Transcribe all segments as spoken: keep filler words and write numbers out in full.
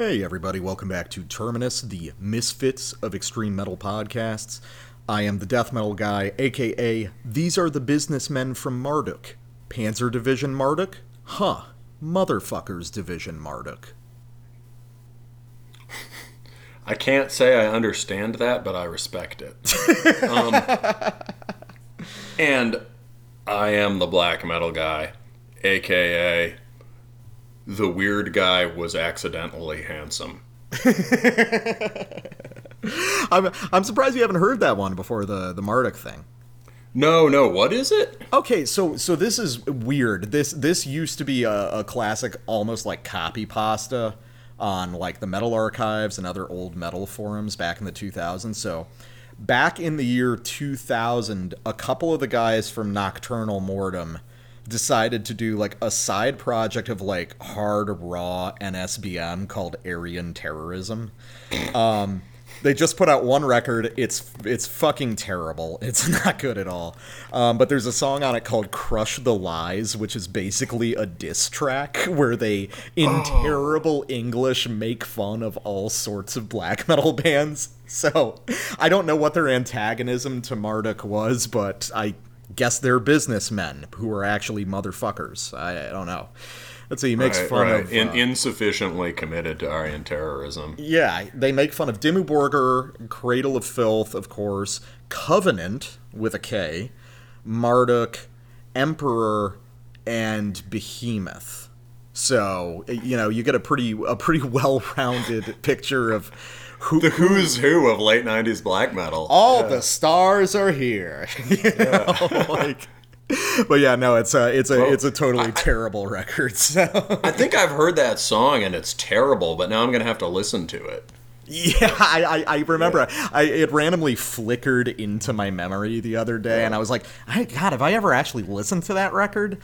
Hey everybody, welcome back to Terminus, the Misfits of Extreme Metal Podcasts. I am the Death Metal Guy, aka These Are the Businessmen from Marduk. Panzer Division Marduk? Huh. Motherfuckers Division Marduk. I can't say I understand that, but I respect it. um, and I am the Black Metal Guy, aka the weird guy was accidentally handsome. I'm I'm surprised you haven't heard that one before, the, the Marduk thing. No, no, what is it? Okay, so so this is weird. This this used to be a, a classic, almost like copy pasta on like the metal archives and other old metal forums back in the two thousands. So back in the year two thousand, a couple of the guys from Nocturnal Mortem decided to do like a side project of like hard raw N S B M called Aryan Terrorism. Um, they just put out one record. It's it's fucking terrible. It's not good at all. Um, but there's a song on it called "Crush the Lies," which is basically a diss track where they, in oh. terrible English, make fun of all sorts of black metal bands. So I don't know what their antagonism to Marduk was, but I guess they're businessmen who are actually motherfuckers. I, I don't know. Let's see, he makes right, fun right. of... In, uh, insufficiently committed to Aryan terrorism. Yeah, they make fun of Dimmu Borgir, Cradle of Filth, of course, Covenant, with a K, Marduk, Emperor, and Behemoth. So, you know, you get a pretty a pretty well-rounded picture of... Who, the who's who of late nineties black metal. All yeah. the stars are here. You know, yeah. like, but yeah, no, it's a it's a well, it's a totally I, terrible record. So I think I've heard that song and it's terrible, but now I'm gonna have to listen to it. Yeah, I, I, I remember yeah. I, it randomly flickered into my memory the other day, yeah. and I was like, I, God, have I ever actually listened to that record?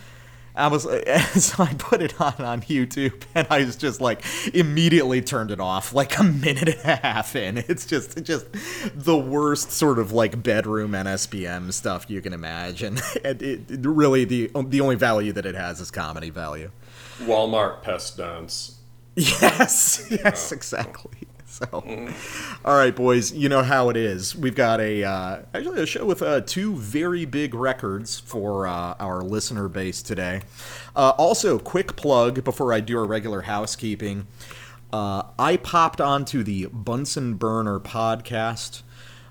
I was, so I put it on on YouTube, and I was just like immediately turned it off, like a minute and a half in. It's just, it's just the worst sort of like bedroom N S B M stuff you can imagine. And it, it really, the the only value that it has is comedy value. Walmart pest dance. Yes, yes, oh. exactly. So, all right, boys, you know how it is. We've got a uh, actually a show with uh, two very big records for uh, our listener base today. Uh, also, quick plug before I do our regular housekeeping. Uh, I popped onto the Bunsen Burner podcast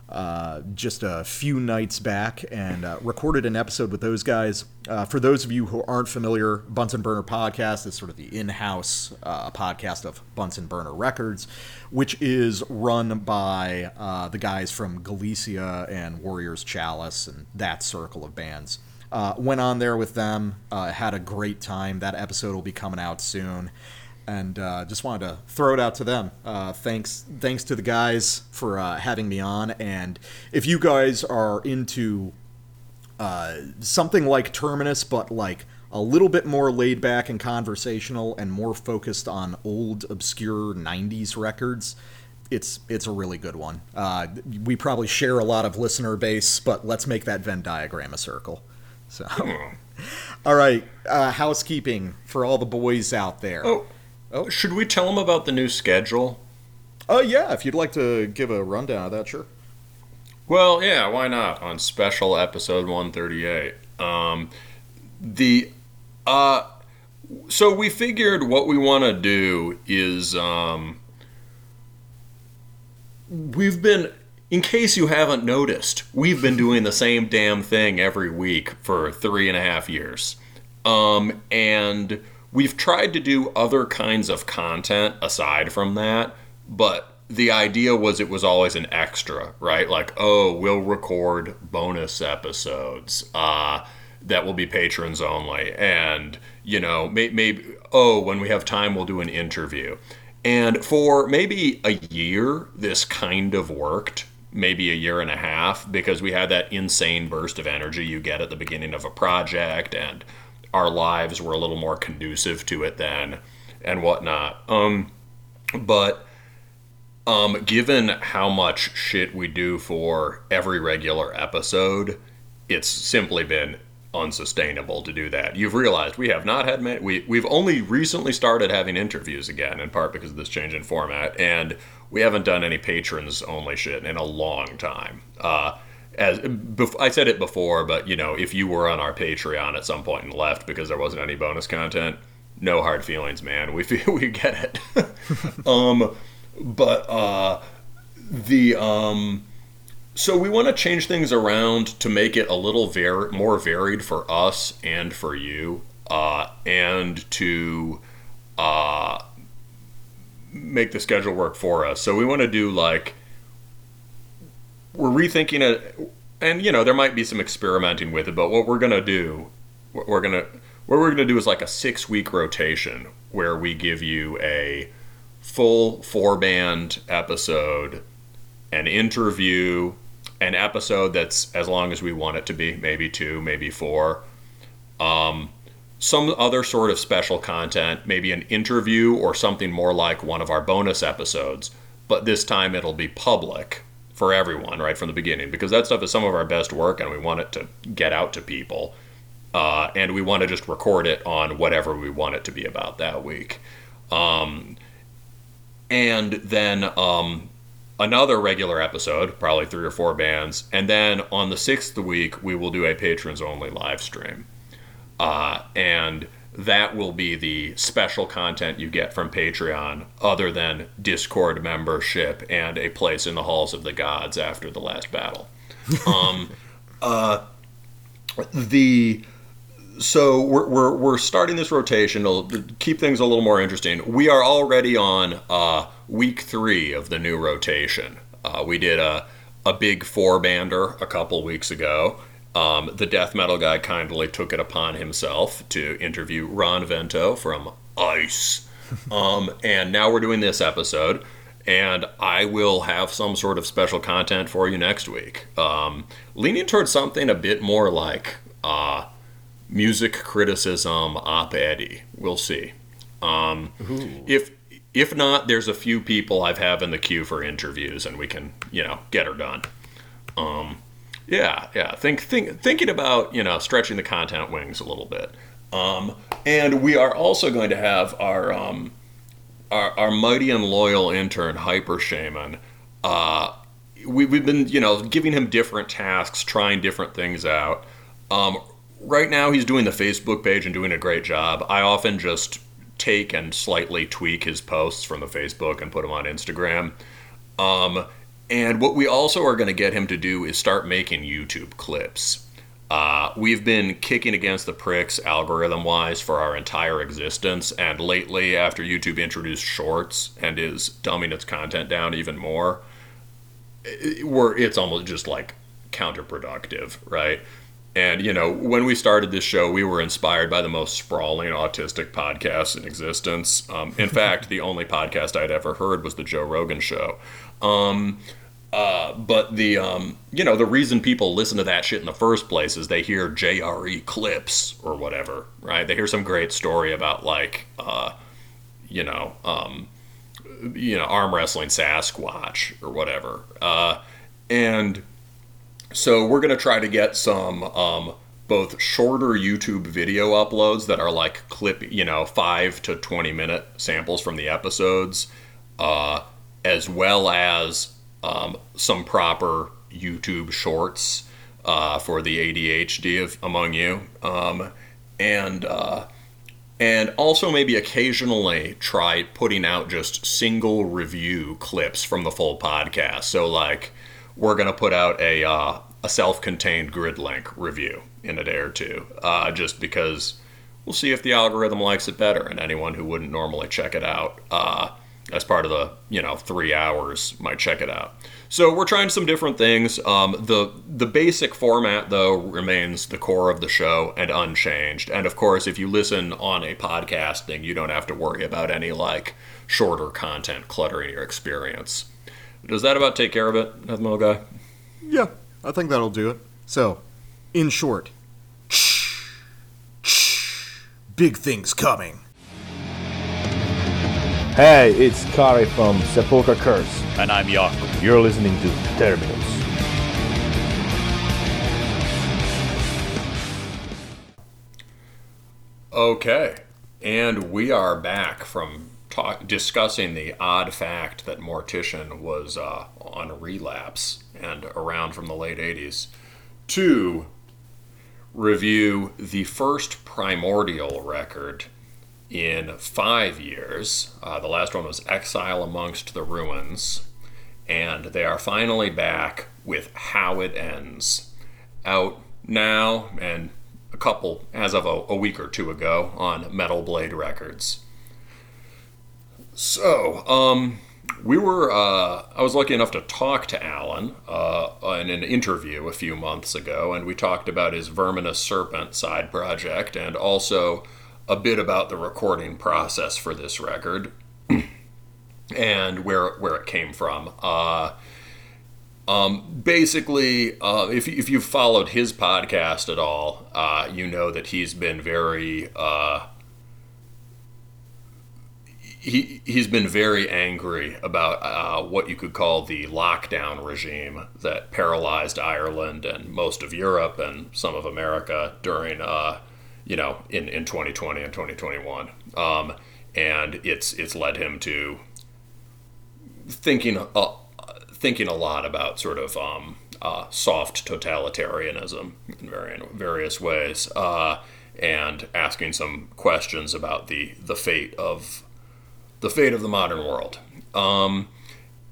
uh, just a few nights back and uh, recorded an episode with those guys. Uh, for those of you who aren't familiar, Bunsen Burner podcast is sort of the in-house uh, podcast of Bunsen Burner Records, which is run by uh, the guys from Galicia and Warriors Chalice and that circle of bands. Uh, went on there with them, uh, had a great time. That episode will be coming out soon. And uh, just wanted to throw it out to them. Uh, thanks thanks to the guys for uh, having me on. And if you guys are into uh, something like Terminus, but like a little bit more laid back and conversational and more focused on old, obscure nineties records, it's it's a really good one. Uh, we probably share a lot of listener base, but let's make that Venn diagram a circle. So, all right, uh, housekeeping for all the boys out there. Oh. Oh, should we tell them about the new schedule? Oh, uh, yeah, if you'd like to give a rundown of that, sure. Well, yeah, why not? On special episode one thirty-eight. Um, the uh, So we figured what we want to do is... Um, we've been, in case you haven't noticed, we've been doing the same damn thing every week for three and a half years. Um, and... We've tried to do other kinds of content aside from that, but the idea was it was always an extra, right? Like, oh, we'll record bonus episodes uh, that will be patrons only. And, you know, may- maybe, oh, when we have time, we'll do an interview. And for maybe a year, this kind of worked, maybe a year and a half, because we had that insane burst of energy you get at the beginning of a project and... Our lives were a little more conducive to it then and whatnot. Um, but um, given how much shit we do for every regular episode, it's simply been unsustainable to do that. You've realized we have not had many, we, we've only recently started having interviews again, in part because of this change in format, and we haven't done any patrons only shit in a long time. Uh, as bef- I said it before, but you know, if you were on our Patreon at some point and left because there wasn't any bonus content, no hard feelings, man. We feel, we get it. um, but uh, the um. So we want to change things around to make it a little var- more varied for us and for you, uh, and to uh, make the schedule work for us. So we want to do, like, we're rethinking it, and, you know, there might be some experimenting with it, but what we're going to do, what we're going to, what we're going to do is like a six-week rotation where we give you a full four-band episode, an interview, an episode that's as long as we want it to be, maybe two, maybe four, um, some other sort of special content, maybe an interview or something more like one of our bonus episodes, but this time it'll be public for everyone right from the beginning, because that stuff is some of our best work and we want it to get out to people, uh, and we want to just record it on whatever we want it to be about that week. Um, and then... Um, another regular episode, probably three or four bands, and then on the sixth week we will do a patrons only live stream, uh, and that will be the special content you get from Patreon other than Discord membership and a place in the halls of the gods after the last battle. um, uh, the so we're, we're we're starting this rotation to keep things a little more interesting. We are already on uh, week three of the new rotation. Uh, we did a, a big four-bander a couple weeks ago. Um, the death metal guy kindly took it upon himself to interview Ron Vento from ICE. Um, and now we're doing this episode, and I will have some sort of special content for you next week. Um, leaning towards something a bit more like... Uh, music criticism op-ed-y. We'll see. Um, if if not, there's a few people I've have in the queue for interviews, and we can, you know, get her done. Um, yeah, yeah. Think, think, thinking about, you know, stretching the content wings a little bit. Um, and we are also going to have our um, our, our mighty and loyal intern, Hyper Shaman. Uh, we, we've been, you know, giving him different tasks, trying different things out. Um, Right now, he's doing the Facebook page and doing a great job. I often just take and slightly tweak his posts from the Facebook and put them on Instagram. Um, and what we also are going to get him to do is start making YouTube clips. Uh, we've been kicking against the pricks algorithm-wise for our entire existence, and lately, after YouTube introduced shorts and is dumbing its content down even more, it, we're, it's almost just, like, counterproductive, right? And, you know, when we started this show, we were inspired by the most sprawling autistic podcasts in existence. Um, in fact, the only podcast I'd ever heard was the Joe Rogan show. Um, uh, but the, um, you know, the reason people listen to that shit in the first place is they hear J R E clips or whatever, right? They hear some great story about, like, uh, you know, um, you know, arm wrestling Sasquatch or whatever. Uh, and... So we're going to try to get some um, both shorter YouTube video uploads that are like clip, you know, five to twenty minute samples from the episodes, uh, as well as um, some proper YouTube shorts uh, for the A D H D of, among you. Um, and uh, and also maybe occasionally try putting out just single review clips from the full podcast. So like we're going to put out a... Uh, a self-contained Gridlink review in a day or two, uh, just because we'll see if the algorithm likes it better, and anyone who wouldn't normally check it out uh, as part of the, you know, three hours might check it out. So we're trying some different things. Um, the the basic format, though, remains the core of the show and unchanged. And, of course, if you listen on a podcast thing, you don't have to worry about any, like, shorter content cluttering your experience. Does that about take care of it, Death Metal Guy? Yeah. I think that'll do it. So, in short, big things coming. Hey, it's Kari from Sepulchre Curse. And I'm Jakob. You're listening to Terminus. Okay, and we are back from talk, discussing the odd fact that Mortician was uh, on relapse and around from the late eighties to review the first Primordial record in five years. Uh, the last one was Exile Amongst the Ruins, and they are finally back with How It Ends, out now and a couple, as of a, a week or two ago, on Metal Blade Records. So, um, we were, uh, I was lucky enough to talk to Alan uh, in an interview a few months ago, and we talked about his Verminous Serpent side project, and also a bit about the recording process for this record, and where where it came from. Uh, Um, basically, uh, if, if you've followed his podcast at all, uh, you know that he's been very, uh, he, he's been very angry about, uh, what you could call the lockdown regime that paralyzed Ireland and most of Europe and some of America during, uh, you know, in, in twenty twenty and twenty twenty-one. Um, and it's, it's led him to thinking, uh, thinking a lot about sort of um, uh, soft totalitarianism in various ways, uh, and asking some questions about the the fate of the fate of the modern world. Um,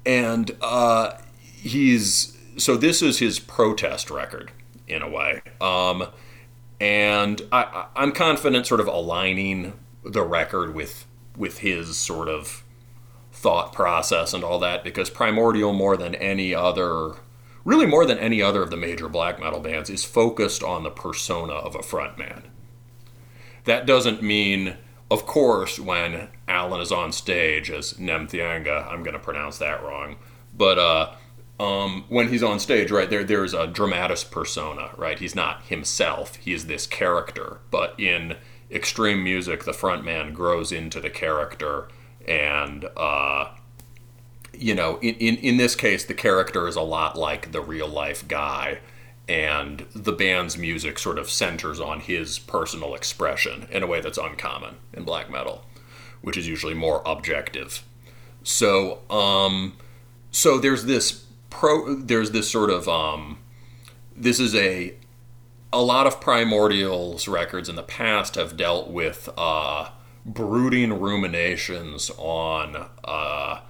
and uh, he's so this is his protest record in a way, um, and I, I'm confident sort of aligning the record with with his sort of thought process and all that, because Primordial, more than any other, really more than any other of the major black metal bands, is focused on the persona of a frontman. That doesn't mean, of course, when Alan is on stage as Nemthianga, I'm going to pronounce that wrong, but uh, um, when he's on stage, right, there, there's a dramatis persona, right? He's not himself, he is this character, but in extreme music, the frontman grows into the character. And, uh, you know, in, in, in this case, the character is a lot like the real life guy, and the band's music sort of centers on his personal expression in a way that's uncommon in black metal, which is usually more objective. So, um, so there's this pro, there's this sort of, um, this is a, a lot of Primordial's records in the past have dealt with, uh, brooding ruminations on uh,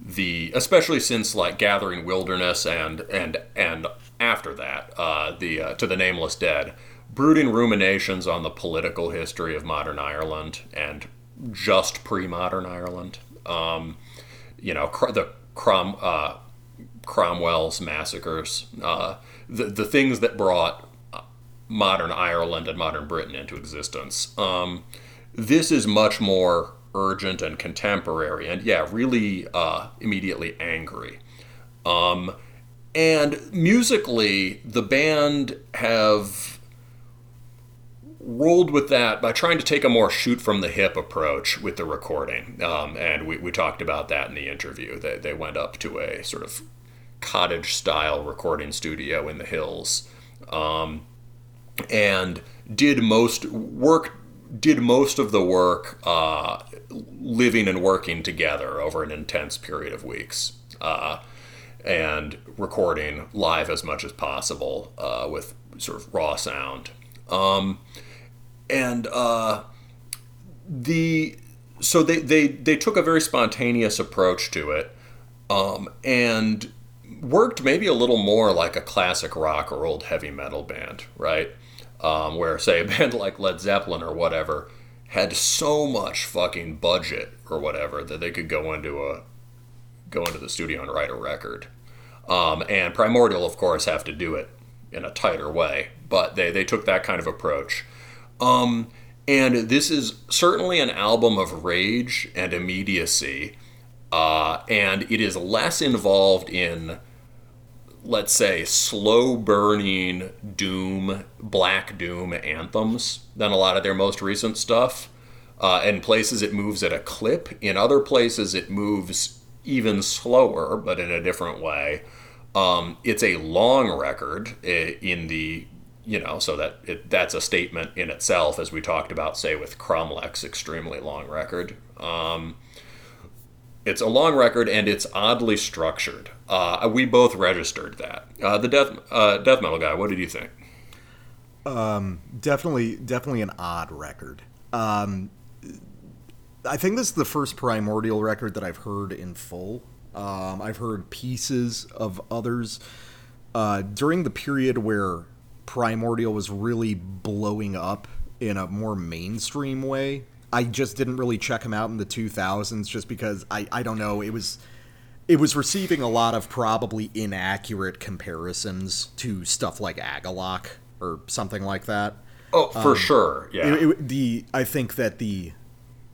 the, especially since like Gathering Wilderness and and and after that, uh, the uh, To the Nameless Dead, brooding ruminations on the political history of modern Ireland and just pre-modern Ireland. Um, you know, the Crom uh, Cromwell's massacres, uh, the the things that brought modern Ireland and modern Britain into existence. Um, This is much more urgent and contemporary and, yeah, really uh, immediately angry. Um, and musically, the band have rolled with that by trying to take a more shoot-from-the-hip approach with the recording. Um, and we, we talked about that in the interview. They, they went up to a sort of cottage-style recording studio in the hills, um, and did most work... did most of the work uh, living and working together over an intense period of weeks, uh, and recording live as much as possible uh, with sort of raw sound. Um, and uh, the so they, they, they took a very spontaneous approach to it, um, and worked maybe a little more like a classic rock or old heavy metal band, right? Um, where, say, a band like Led Zeppelin or whatever had so much fucking budget or whatever that they could go into a go into the studio and write a record. Um, and Primordial, of course, have to do it in a tighter way, but they, they took that kind of approach. Um, and this is certainly an album of rage and immediacy, uh, and it is less involved in, let's say, slow burning doom, black doom anthems than a lot of their most recent stuff. Uh, in places it moves at a clip. In other places it moves even slower, but in a different way. Um, it's a long record in the, you know, so that it, that's a statement in itself, as we talked about, say, with Cromlech's extremely long record. Um, it's a long record, and it's oddly structured. Uh, we both registered that. Uh, the death uh, death metal guy, what did you think? Um, definitely, definitely an odd record. Um, I think this is the first Primordial record that I've heard in full. Um, I've heard pieces of others. Uh, during the period where Primordial was really blowing up in a more mainstream way, I just didn't really check him out in the two thousands, just because I, I don't know, it was it was receiving a lot of probably inaccurate comparisons to stuff like Agalock or something like that. Oh, for um, sure, yeah. It, it, the I think that the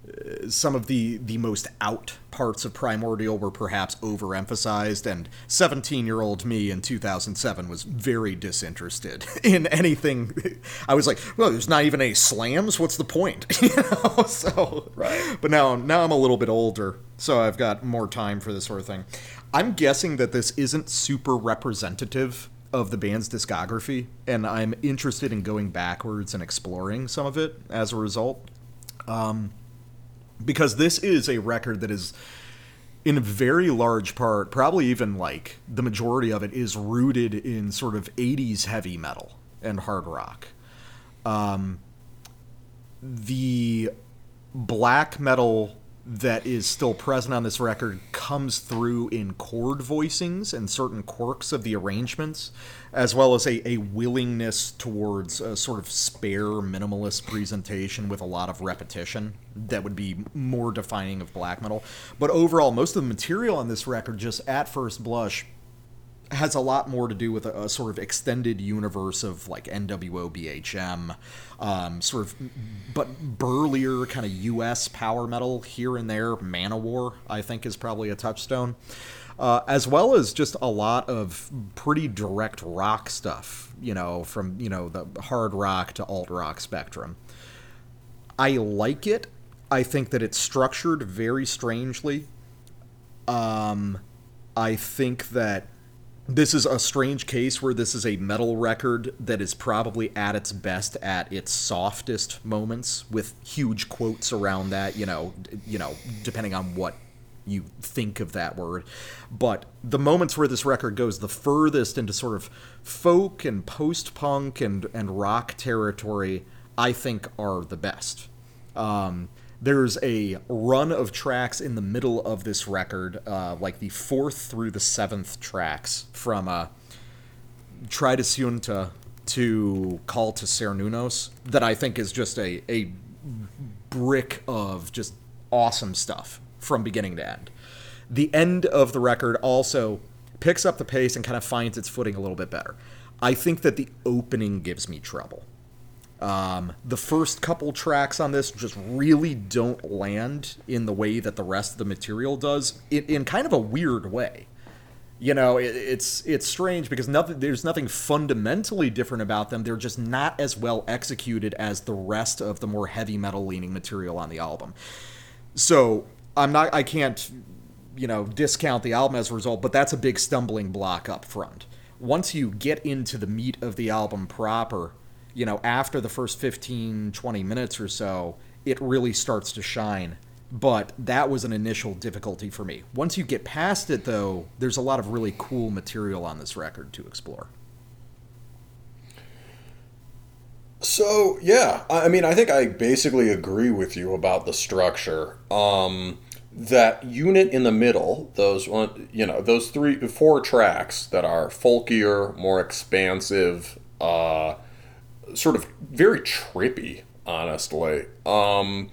uh, some of the the most out parts of Primordial were perhaps overemphasized, and seventeen-year-old me in two thousand seven was very disinterested in anything. I was like, well, there's not even any slams? What's the point? You know, so right. But now, now I'm a little bit older, so I've got more time for this sort of thing. I'm guessing that this isn't super representative of the band's discography, and I'm interested in going backwards and exploring some of it as a result. Um, because this is a record that is, in a very large part, probably even like the majority of it, is rooted in sort of eighties heavy metal and hard rock. Um, the black metal that is still present on this record comes through in chord voicings and certain quirks of the arrangements, as well as a, a willingness towards a sort of spare minimalist presentation with a lot of repetition that would be more defining of black metal. But overall, most of the material on this record, just at first blush, has a lot more to do with a, a sort of extended universe of like N W O, B H M, um, sort of, but burlier kind of U S power metal here and there. Manowar, I think, is probably a touchstone, uh, as well as just a lot of pretty direct rock stuff, you know, from, you know, the hard rock to alt rock spectrum. I like it. I think that it's structured very strangely. Um, I think that this is a strange case where this is a metal record that is probably at its best at its softest moments, with huge quotes around that, you know, you know, depending on what you think of that word. But the moments where this record goes the furthest into sort of folk and post-punk and, and rock territory, I think are the best. Um, There's a run of tracks in the middle of this record, uh, like the fourth through the seventh tracks, from uh, Tridesiunta to Call to Cernunnos, that I think is just a, a brick of just awesome stuff from beginning to end. The end of the record also picks up the pace and kind of finds its footing a little bit better. I think that the opening gives me trouble. Um, the first couple tracks on this just really don't land in the way that the rest of the material does, in, in kind of a weird way. You know, it, it's it's strange because nothing, there's nothing fundamentally different about them. They're just not as well executed as the rest of the more heavy metal leaning material on the album. So I'm not, I can't, you know, discount the album as a result, but that's a big stumbling block up front. Once you get into the meat of the album proper, you know, after the first fifteen, twenty minutes or so, it really starts to shine. But that was an initial difficulty for me. Once you get past it, though, there's a lot of really cool material on this record to explore. So, yeah, I mean, I think I basically agree with you about the structure. Um, that unit in the middle, those one, you know, those three, four tracks that are folkier, more expansive, uh, sort of very trippy, honestly. Um,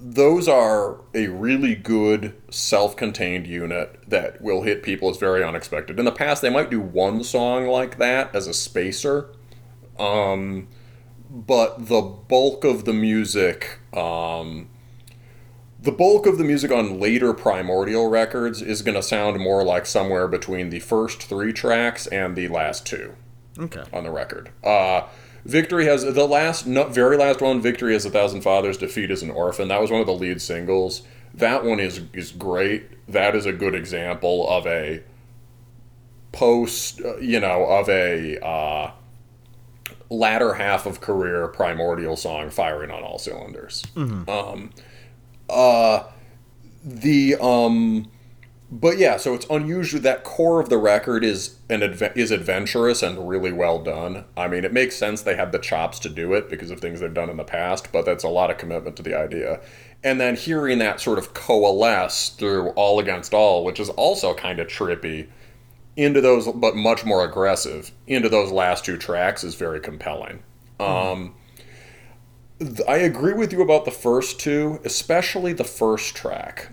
those are a really good self-contained unit that will hit people as very unexpected. In the past, they might do one song like that as a spacer, um, but the bulk of the music, um, the bulk of the music on later Primordial records is going to sound more like somewhere between the first three tracks and the last two. Okay. On the record. Uh, Victory has the last, no, very last one. Victory has a thousand fathers. Defeat is an orphan. That was one of the lead singles. That one is is great. That is a good example of a post, you know, of a uh, latter half of career Primordial song firing on all cylinders. Mm-hmm. Um, uh, the um, but yeah, so it's unusual. That core of the record is an adve- is adventurous and really well done. I mean, it makes sense they had the chops to do it because of things they've done in the past, but that's a lot of commitment to the idea. And then hearing that sort of coalesce through All Against All, which is also kind of trippy, into those, but much more aggressive, into those last two tracks is very compelling. Mm. Um, th- I agree with you about the first two, especially the first track.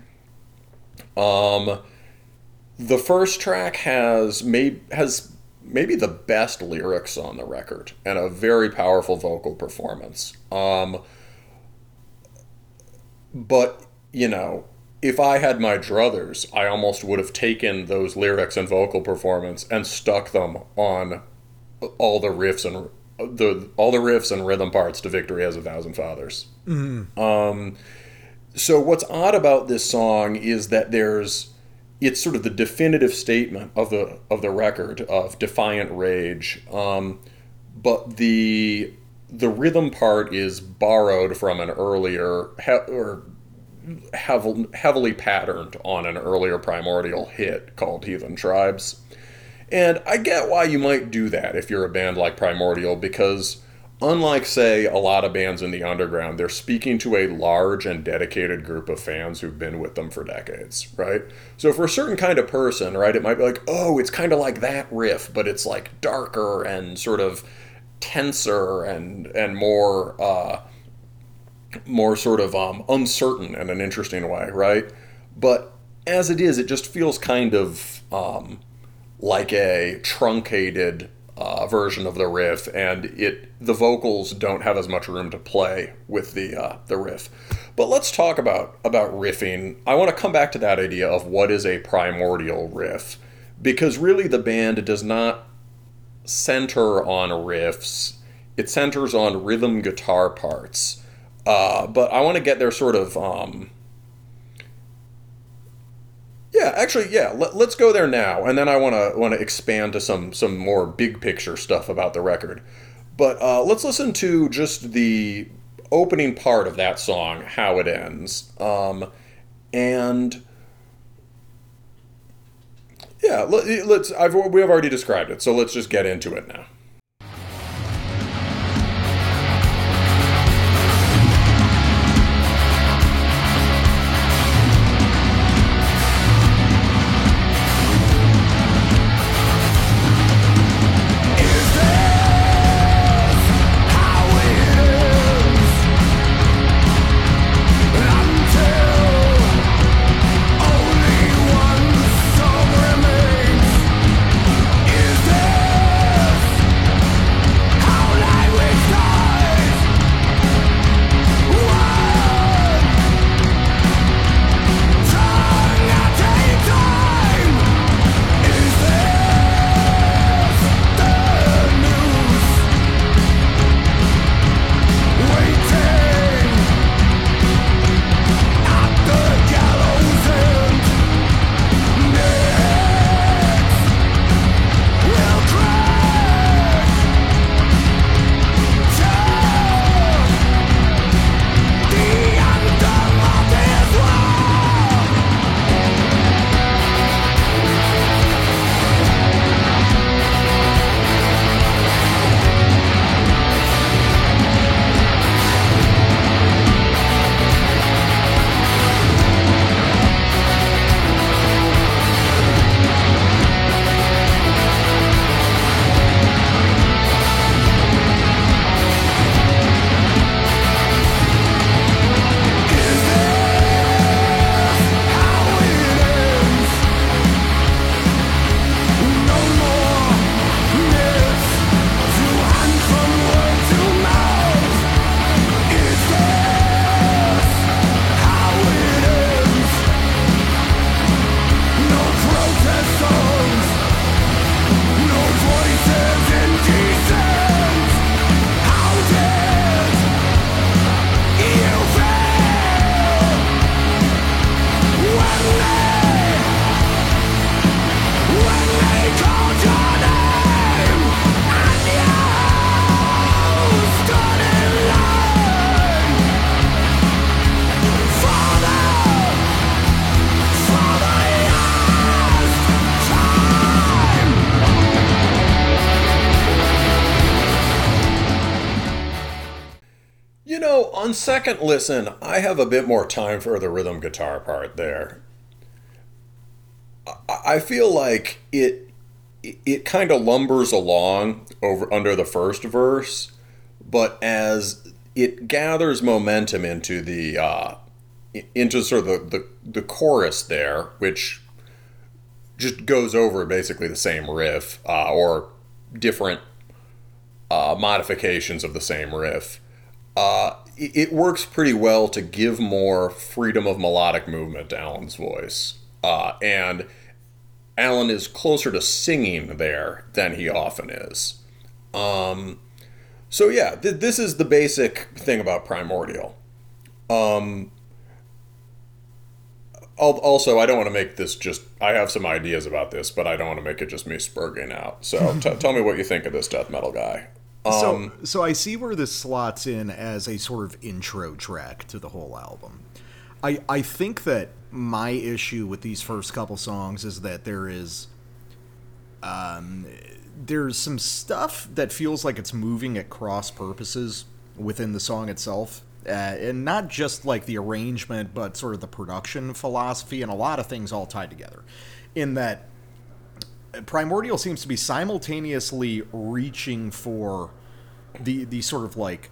Um, the first track has may- has maybe the best lyrics on the record and a very powerful vocal performance. Um, but, you know... If I had my druthers, I almost would have taken those lyrics and vocal performance and stuck them on all the riffs and the all the riffs and rhythm parts to "Victory Has a Thousand Fathers." Mm. Um, so what's odd about this song is that there's it's sort of the definitive statement of the of the record of defiant rage, um, but the the rhythm part is borrowed from an earlier or. heavily patterned on an earlier Primordial hit called Heathen Tribes. And I get why you might do that if you're a band like Primordial, because unlike, say, a lot of bands in the underground, they're speaking to a large and dedicated group of fans who've been with them for decades, right? So for a certain kind of person, right, it might be like, oh, it's kind of like that riff, but it's like darker and sort of tenser and, and more... Uh, more sort of um, uncertain in an interesting way, right? But as it is, it just feels kind of um, like a truncated uh, version of the riff, and it the vocals don't have as much room to play with the uh, the riff. But let's talk about, about riffing. I want to come back to that idea of what is a Primordial riff, because really the band does not center on riffs. It centers on rhythm guitar parts. Uh, but I want to get their sort of, um, yeah, actually, yeah, let, let's go there now. And then I want to want to expand to some, some more big picture stuff about the record. But uh, let's listen to just the opening part of that song, How It Ends. Um, and yeah, let, let's, I've, we have already described it, so let's just get into it now. On second listen, I have a bit more time for the rhythm guitar part there. I feel like it it kind of lumbers along over under the first verse, but as it gathers momentum into the uh, into sort of the, the, the chorus there, which just goes over basically the same riff uh, or different uh, modifications of the same riff. Uh, it works pretty well to give more freedom of melodic movement to Alan's voice. Uh, and Alan is closer to singing there than he often is. Um, so yeah, th- this is the basic thing about Primordial. Um, also, I don't want to make this just... I have some ideas about this, but I don't want to make it just me spurging out. So t- tell me what you think of this death metal guy. Um, so, so I see where this slots in as a sort of intro track to the whole album. I, I think that my issue with these first couple songs is that there is, um, there's some stuff that feels like it's moving at cross purposes within the song itself, uh, and not just like the arrangement, but sort of the production philosophy and a lot of things all tied together. In that, Primordial seems to be simultaneously reaching for the the sort of like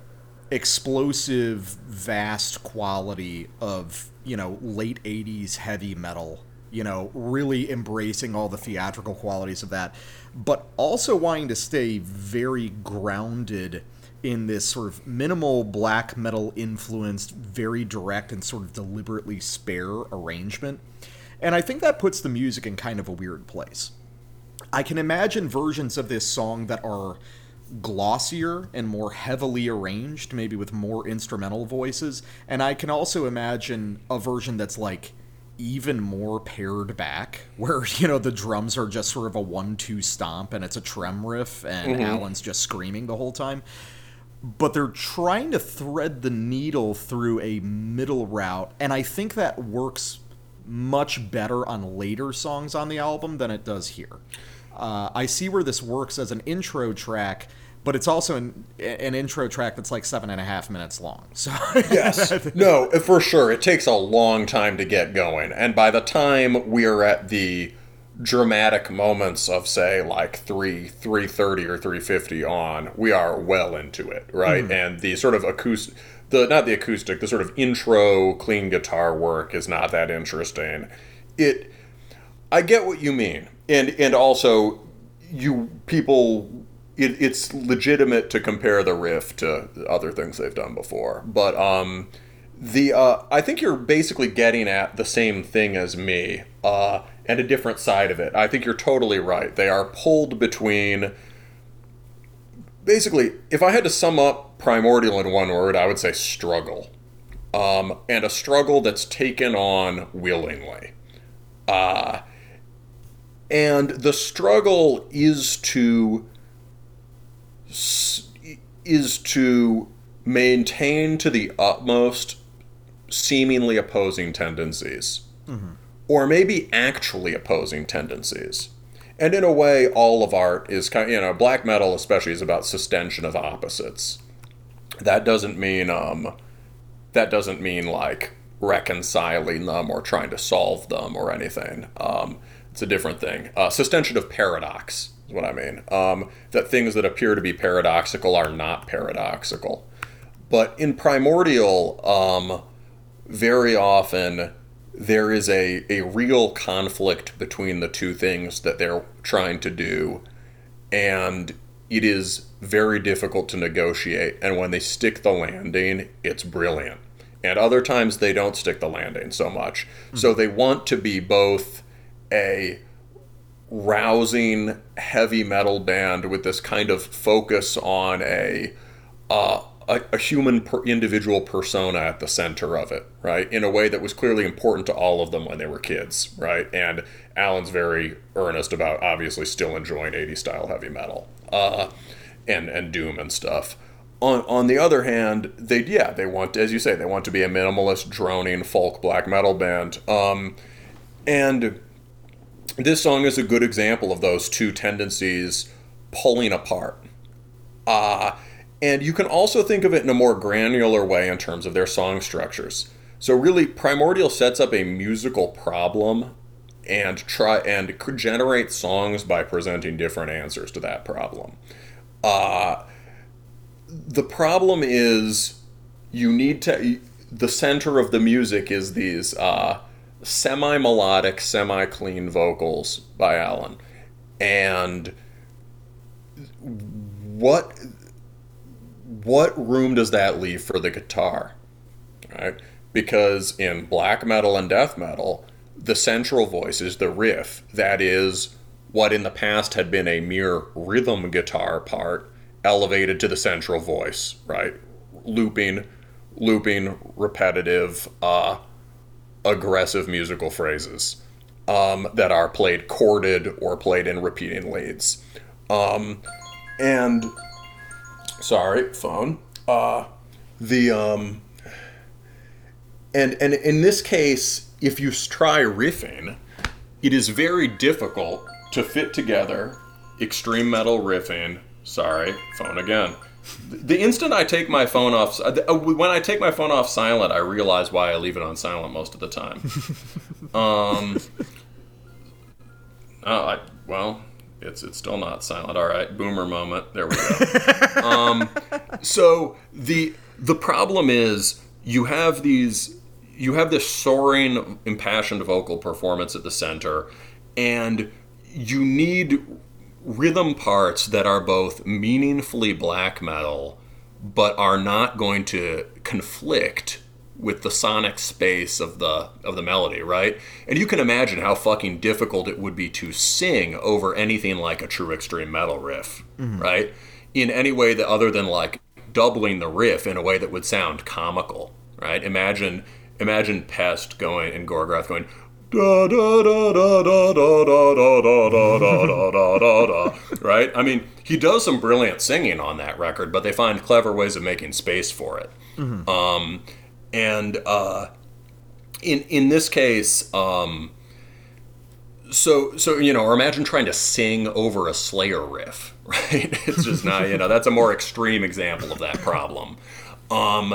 explosive, vast quality of, you know, late eighties heavy metal, you know, really embracing all the theatrical qualities of that, but also wanting to stay very grounded in this sort of minimal black metal influenced, very direct and sort of deliberately spare arrangement. And I think that puts the music in kind of a weird place. I can imagine versions of this song that are glossier and more heavily arranged, maybe with more instrumental voices. And I can also imagine a version that's like even more pared back, where, you know, the drums are just sort of a one two stomp and it's a trem riff and mm-hmm. Alan's just screaming the whole time. But they're trying to thread the needle through a middle route. And I think that works much better on later songs on the album than it does here. Uh, I see where this works as an intro track, but it's also an, an intro track that's like seven and a half minutes long. So yes, no, for sure. It takes a long time to get going. And by the time we're at the dramatic moments of, say, like three, three thirty or three fifty on, we are well into it, right? Mm. And the sort of acoustic... The, not the acoustic, the sort of intro clean guitar work is not that interesting. It, I get what you mean. And and also, you people, it, it's legitimate to compare the riff to other things they've done before. But um, the uh, I think you're basically getting at the same thing as me uh, and a different side of it. I think you're totally right. They are pulled between... Basically, if I had to sum up Primordial in one word, I would say struggle. Um, and a struggle that's taken on willingly. Uh, and the struggle is to is to maintain to the utmost seemingly opposing tendencies. Mm-hmm. Or maybe actually opposing tendencies. And in a way, all of art is kind of, you know, black metal especially is about sustension of opposites. That doesn't mean, um, that doesn't mean like reconciling them or trying to solve them or anything. Um, it's a different thing. Uh, sustension of paradox is what I mean. Um, that things that appear to be paradoxical are not paradoxical. But in Primordial, um, very often... there is a, a real conflict between the two things that they're trying to do, and it is very difficult to negotiate. And when they stick the landing, it's brilliant. And other times they don't stick the landing so much. Mm-hmm. So they want to be both a rousing heavy metal band with this kind of focus on a... Uh, A, a human per individual persona at the center of it, right? In a way that was clearly important to all of them when they were kids, right? And Alan's very earnest about obviously still enjoying eighties style heavy metal uh, and and doom and stuff. On on the other hand, they yeah they want, as you say, they want to be a minimalist, droning folk black metal band. Um, and this song is a good example of those two tendencies pulling apart. Uh, And you can also think of it in a more granular way in terms of their song structures. So really, Primordial sets up a musical problem and try and generate songs by presenting different answers to that problem. Uh, the problem is you need to... The center of the music is these uh, semi-melodic, semi-clean vocals by Alan. And what... What room does that leave for the guitar, right? Because in black metal and death metal, the central voice is the riff. That is what in the past had been a mere rhythm guitar part elevated to the central voice, right? Looping, looping, repetitive, uh, aggressive musical phrases um, that are played chorded or played in repeating leads. Um, and... Sorry, phone. Uh, the um, and and in this case, if you try riffing, it is very difficult to fit together extreme metal riffing. Sorry, phone again. The instant I take my phone off, when I take my phone off silent, I realize why I leave it on silent most of the time. um, oh, I, well. It's it's still not silent. All right, boomer moment. There we go. um, so the the problem is you have these you have this soaring, impassioned vocal performance at the center, and you need rhythm parts that are both meaningfully black metal, but are not going to conflict with the sonic space of the of the melody, right? And you can imagine how fucking difficult it would be to sing over anything like a true extreme metal riff, mm-hmm. right? In any way that other than like doubling the riff in a way that would sound comical, right? Imagine imagine Pest going and Gorgoth going da da da da da da da da da da da da da da, right? I mean, he does some brilliant singing on that record, but they find clever ways of making space for it. Mm-hmm. Um And uh, in in this case, um, so so you know, or imagine trying to sing over a Slayer riff, right? It's just not, you know, that's a more extreme example of that problem. Um,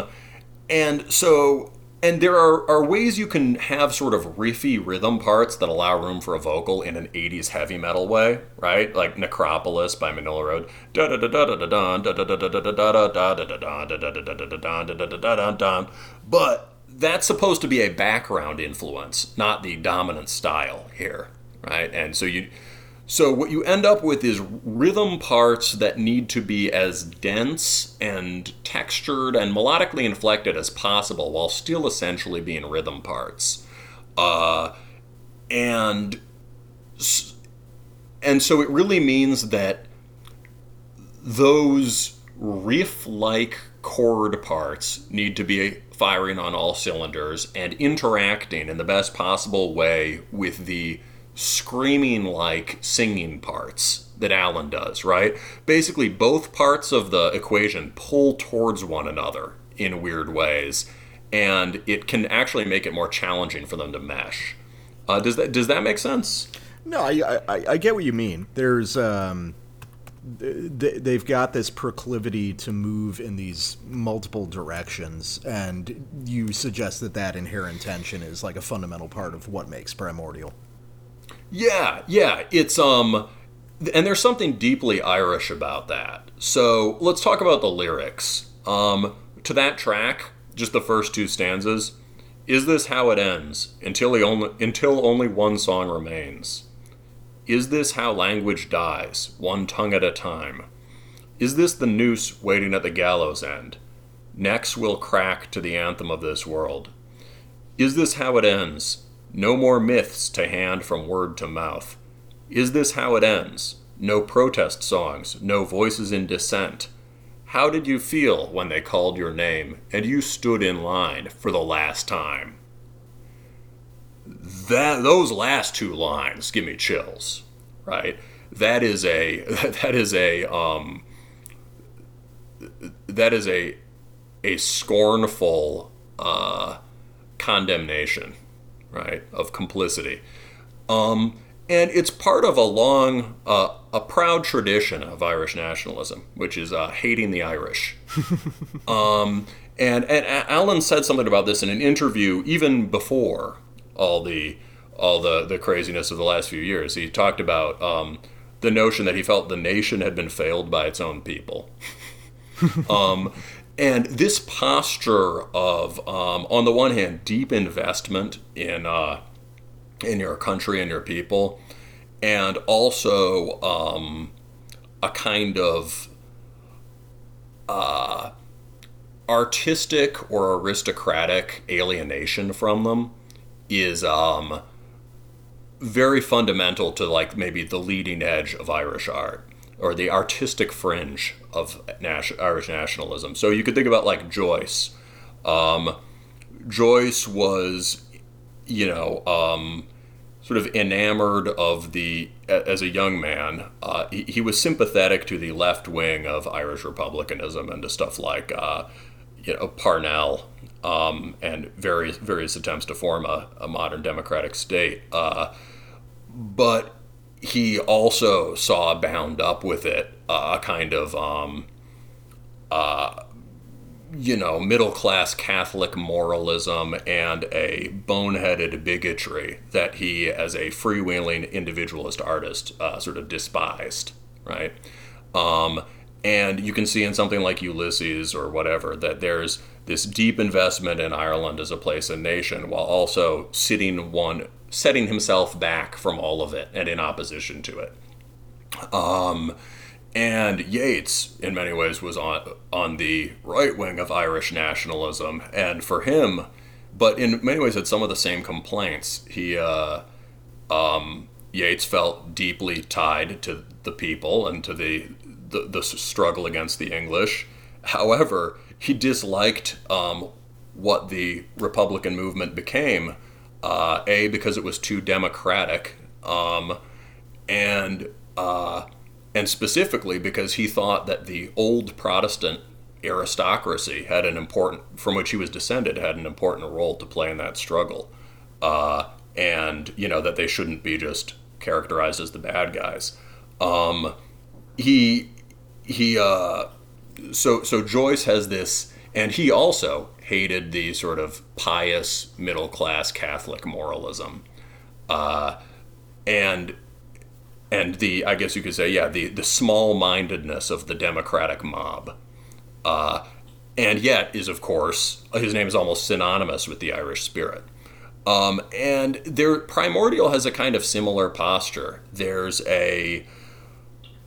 and so and there are, are ways you can have sort of riffy rhythm parts that allow room for a vocal in an eighties heavy metal way, right? Like Necropolis by Manila Road. Da da da da da da da da da da da da da da da da da. But that's supposed to be a background influence, not the dominant style here, right? And so you, so what you end up with is rhythm parts that need to be as dense and textured and melodically inflected as possible, while still essentially being rhythm parts. Uh, and and so it really means that those riff-like chord parts need to be firing on all cylinders and interacting in the best possible way with the screaming-like singing parts that Alan does, right? Basically, both parts of the equation pull towards one another in weird ways, and it can actually make it more challenging for them to mesh. Uh, does that does that make sense? No, I I, I get what you mean. There's... Um... they've got this proclivity to move in these multiple directions, and you suggest that that inherent tension is like a fundamental part of what makes Primordial. Yeah, yeah, it's um, and there's something deeply Irish about that. So let's talk about the lyrics. Um, to that track, just the first two stanzas. Is this how it ends? Until the only until only one song remains. Is this how language dies, one tongue at a time? Is this the noose waiting at the gallows end? Necks will crack to the anthem of this world. Is this how it ends? No more myths to hand from word to mouth. Is this how it ends? No protest songs, no voices in dissent. How did you feel when they called your name and you stood in line for the last time? That those last two lines give me chills, right? That is a that is a um, that is a a scornful uh, condemnation, right, of complicity, um, And it's part of a long, uh, a proud tradition of Irish nationalism, which is uh, hating the Irish. um, and, and Alan said something about this in an interview even before all the all the, the craziness of the last few years. He talked about um, the notion that he felt the nation had been failed by its own people. um, and this posture of, um, on the one hand, deep investment in... Uh, in your country and your people, and also um, a kind of uh, artistic or aristocratic alienation from them is um, very fundamental to like maybe the leading edge of Irish art or the artistic fringe of nas- Irish nationalism. So you could think about like Joyce. Um, Joyce was... you know, um, sort of enamored of the, as a young man, uh, he, he was sympathetic to the left wing of Irish republicanism and to stuff like, uh, you know, Parnell um, and various various attempts to form a, a modern democratic state. Uh, but he also saw bound up with it uh, a kind of, um, uh, you know, middle-class Catholic moralism and a boneheaded bigotry that he, as a freewheeling individualist artist, uh, sort of despised, right? Um, and you can see in something like Ulysses or whatever that there's this deep investment in Ireland as a place and nation while also sitting one, setting himself back from all of it and in opposition to it. Um... And Yeats, in many ways, was on on the right wing of Irish nationalism, and for him, but in many ways had some of the same complaints. He, uh, um, Yeats felt deeply tied to the people and to the, the, the struggle against the English. However, he disliked um, what the Republican movement became, uh, A, because it was too democratic, um, and... Uh, And specifically because he thought that the old Protestant aristocracy had an important, from which he was descended, had an important role to play in that struggle. Uh, and, you know, that they shouldn't be just characterized as the bad guys. Um, he, he, uh, so, so Joyce has this, and he also hated the sort of pious middle-class Catholic moralism. Uh, and, And the, I guess you could say, yeah, the, the small-mindedness of the democratic mob. Uh, and yet is, of course, his name is almost synonymous with the Irish spirit. Um, and there, Primordial has a kind of similar posture. There's a,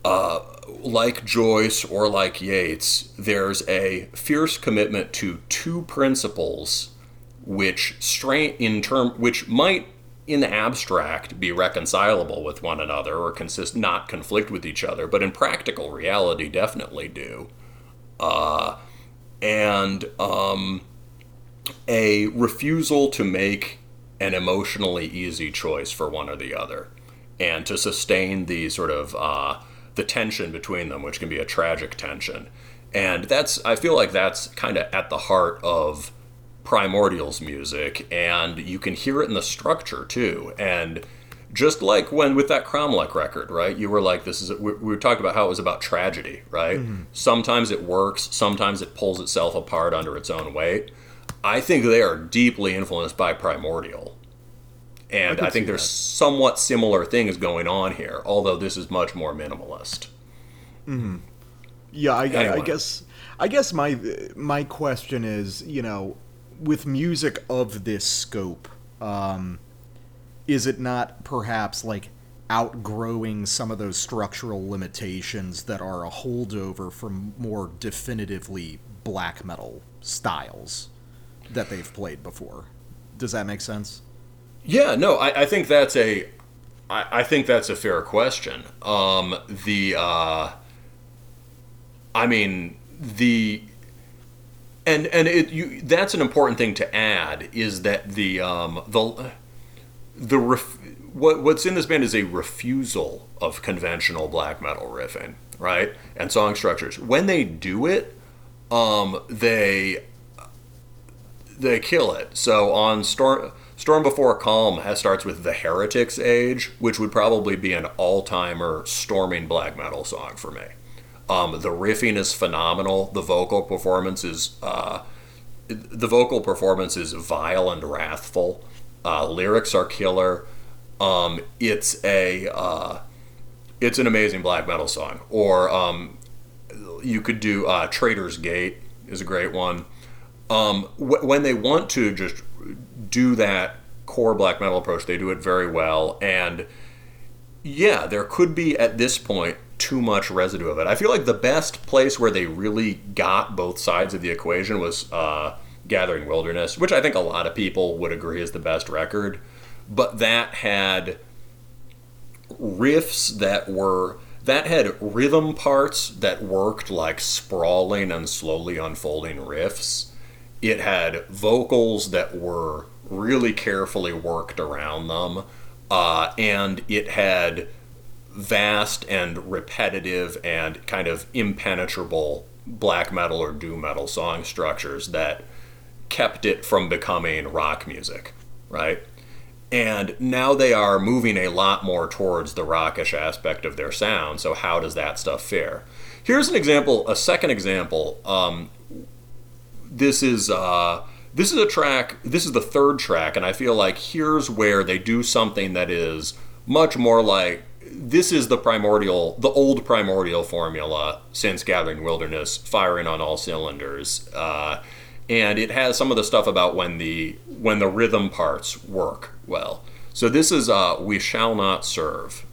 uh, like Joyce or like Yeats, there's a fierce commitment to two principles which strain in term, which might, in the abstract, be reconcilable with one another or consist not conflict with each other, but in practical reality definitely do. Uh, and um, a refusal to make an emotionally easy choice for one or the other and to sustain the sort of uh, the tension between them, which can be a tragic tension. And that's, I feel like that's kind of at the heart of Primordial's music, and you can hear it in the structure too. And just like when with that Cromlech record, right, you were like, this is a, we, we talked about how it was about tragedy, right? Mm-hmm. Sometimes it works, sometimes it pulls itself apart under its own weight. I think they are deeply influenced by Primordial, and I, I think there's that. Somewhat similar things going on here, although this is much more minimalist. Mm-hmm. Yeah, I, anyway. I, I guess I guess my my question is, you know, with music of this scope, um, is it not perhaps like outgrowing some of those structural limitations that are a holdover from more definitively black metal styles that they've played before? Does that make sense? Yeah, no, I, I think that's a, I, I think that's a fair question. Um, the, uh, I mean, the. And and it you, that's an important thing to add, is that the um, the the ref, what what's in this band is a refusal of conventional black metal riffing, right, and song structures. When they do it, um, they they kill it. So on Storm Storm Before Calm has, starts with The Heretic's Age, which would probably be an all-timer storming black metal song for me. Um, the riffing is phenomenal. The vocal performance is uh, the vocal performance is vile and wrathful. Uh, lyrics are killer. Um, it's a uh, it's an amazing black metal song. Or um, you could do uh, Traitor's Gate is a great one. Um, wh- when they want to just do that core black metal approach, they do it very well. And yeah, there could be at this point too much residue of it. I feel like the best place where they really got both sides of the equation was uh, Gathering Wilderness, which I think a lot of people would agree is the best record. But that had riffs that were, that had rhythm parts that worked like sprawling and slowly unfolding riffs. It had vocals that were really carefully worked around them. Uh, and it had vast and repetitive and kind of impenetrable black metal or doom metal song structures that kept it from becoming rock music, right? And now they are moving a lot more towards the rockish aspect of their sound, so how does that stuff fare? Here's an example, a second example. Um, this is uh, this is a track, this is the third track, and I feel like here's where they do something that is much more like, this is the primordial, the old primordial formula since Gathering Wilderness, firing on all cylinders. Uh, and it has some of the stuff about when the when the rhythm parts work well. So this is uh, We Shall Not Serve.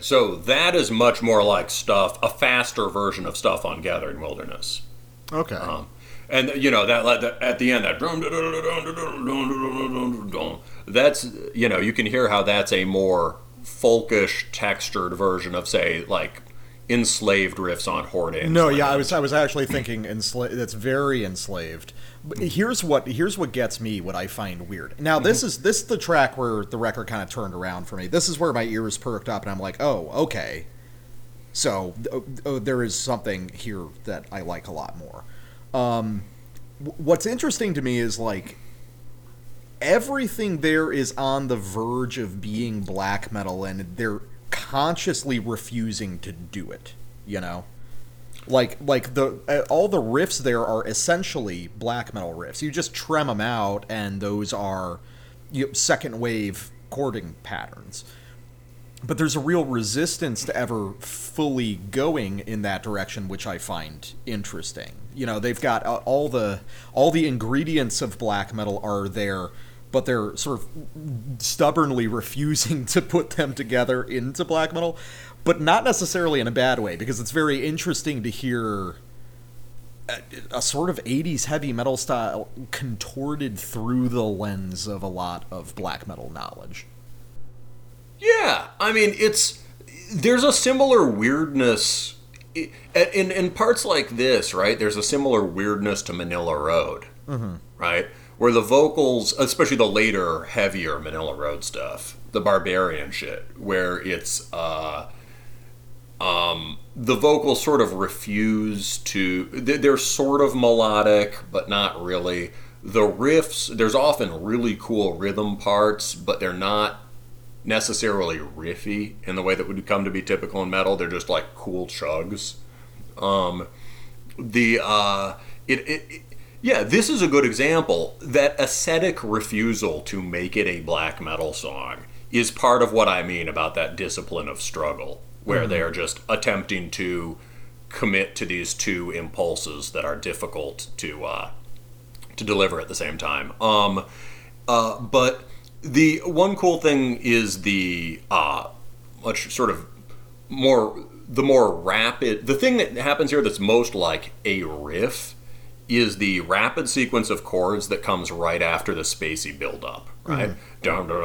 So that is much more like stuff, a faster version of stuff on Gathering Wilderness. Okay. Um, and, you know, that at the end, that... That's, you know, you can hear how that's a more folkish, textured version of, say, like, Enslaved riffs on Horde. Enslaved. No, yeah, I was I was actually thinking enslaved. That's very Enslaved. But here's what here's what gets me. What I find weird. Now this mm-hmm. is this is the track where the record kind of turned around for me. This is where my ears perked up, and I'm like, oh, okay. So oh, oh, there is something here that I like a lot more. Um, what's interesting to me is like everything there is on the verge of being black metal, and they're consciously refusing to do it, you know, like like the uh, all the riffs there are essentially black metal riffs. You just trim them out, and those are, you know, second wave chording patterns. But there's a real resistance to ever fully going in that direction, which I find interesting. You know, they've got all the all the ingredients of black metal are there, but they're sort of stubbornly refusing to put them together into black metal, but not necessarily in a bad way, because it's very interesting to hear a, a sort of eighties heavy metal style contorted through the lens of a lot of black metal knowledge. Yeah, I mean, it's there's a similar weirdness in, in, in parts like this, right? There's a similar weirdness to Manila Road, mm-hmm. right? Where the vocals, especially the later, heavier Manila Road stuff, the Barbarian shit, where it's uh, um, the vocals sort of refuse to, they're sort of melodic, but not really. The riffs, there's often really cool rhythm parts, but they're not necessarily riffy in the way that would come to be typical in metal. They're just like cool chugs. Um, the uh, it, it, it yeah, this is a good example. That ascetic refusal to make it a black metal song is part of what I mean about that discipline of struggle, where mm-hmm. they are just attempting to commit to these two impulses that are difficult to uh, to deliver at the same time. Um, uh, but. The one cool thing is the uh, much sort of more, the more rapid, the thing that happens here that's most like a riff is the rapid sequence of chords that comes right after the spacey buildup, right? Mm-hmm.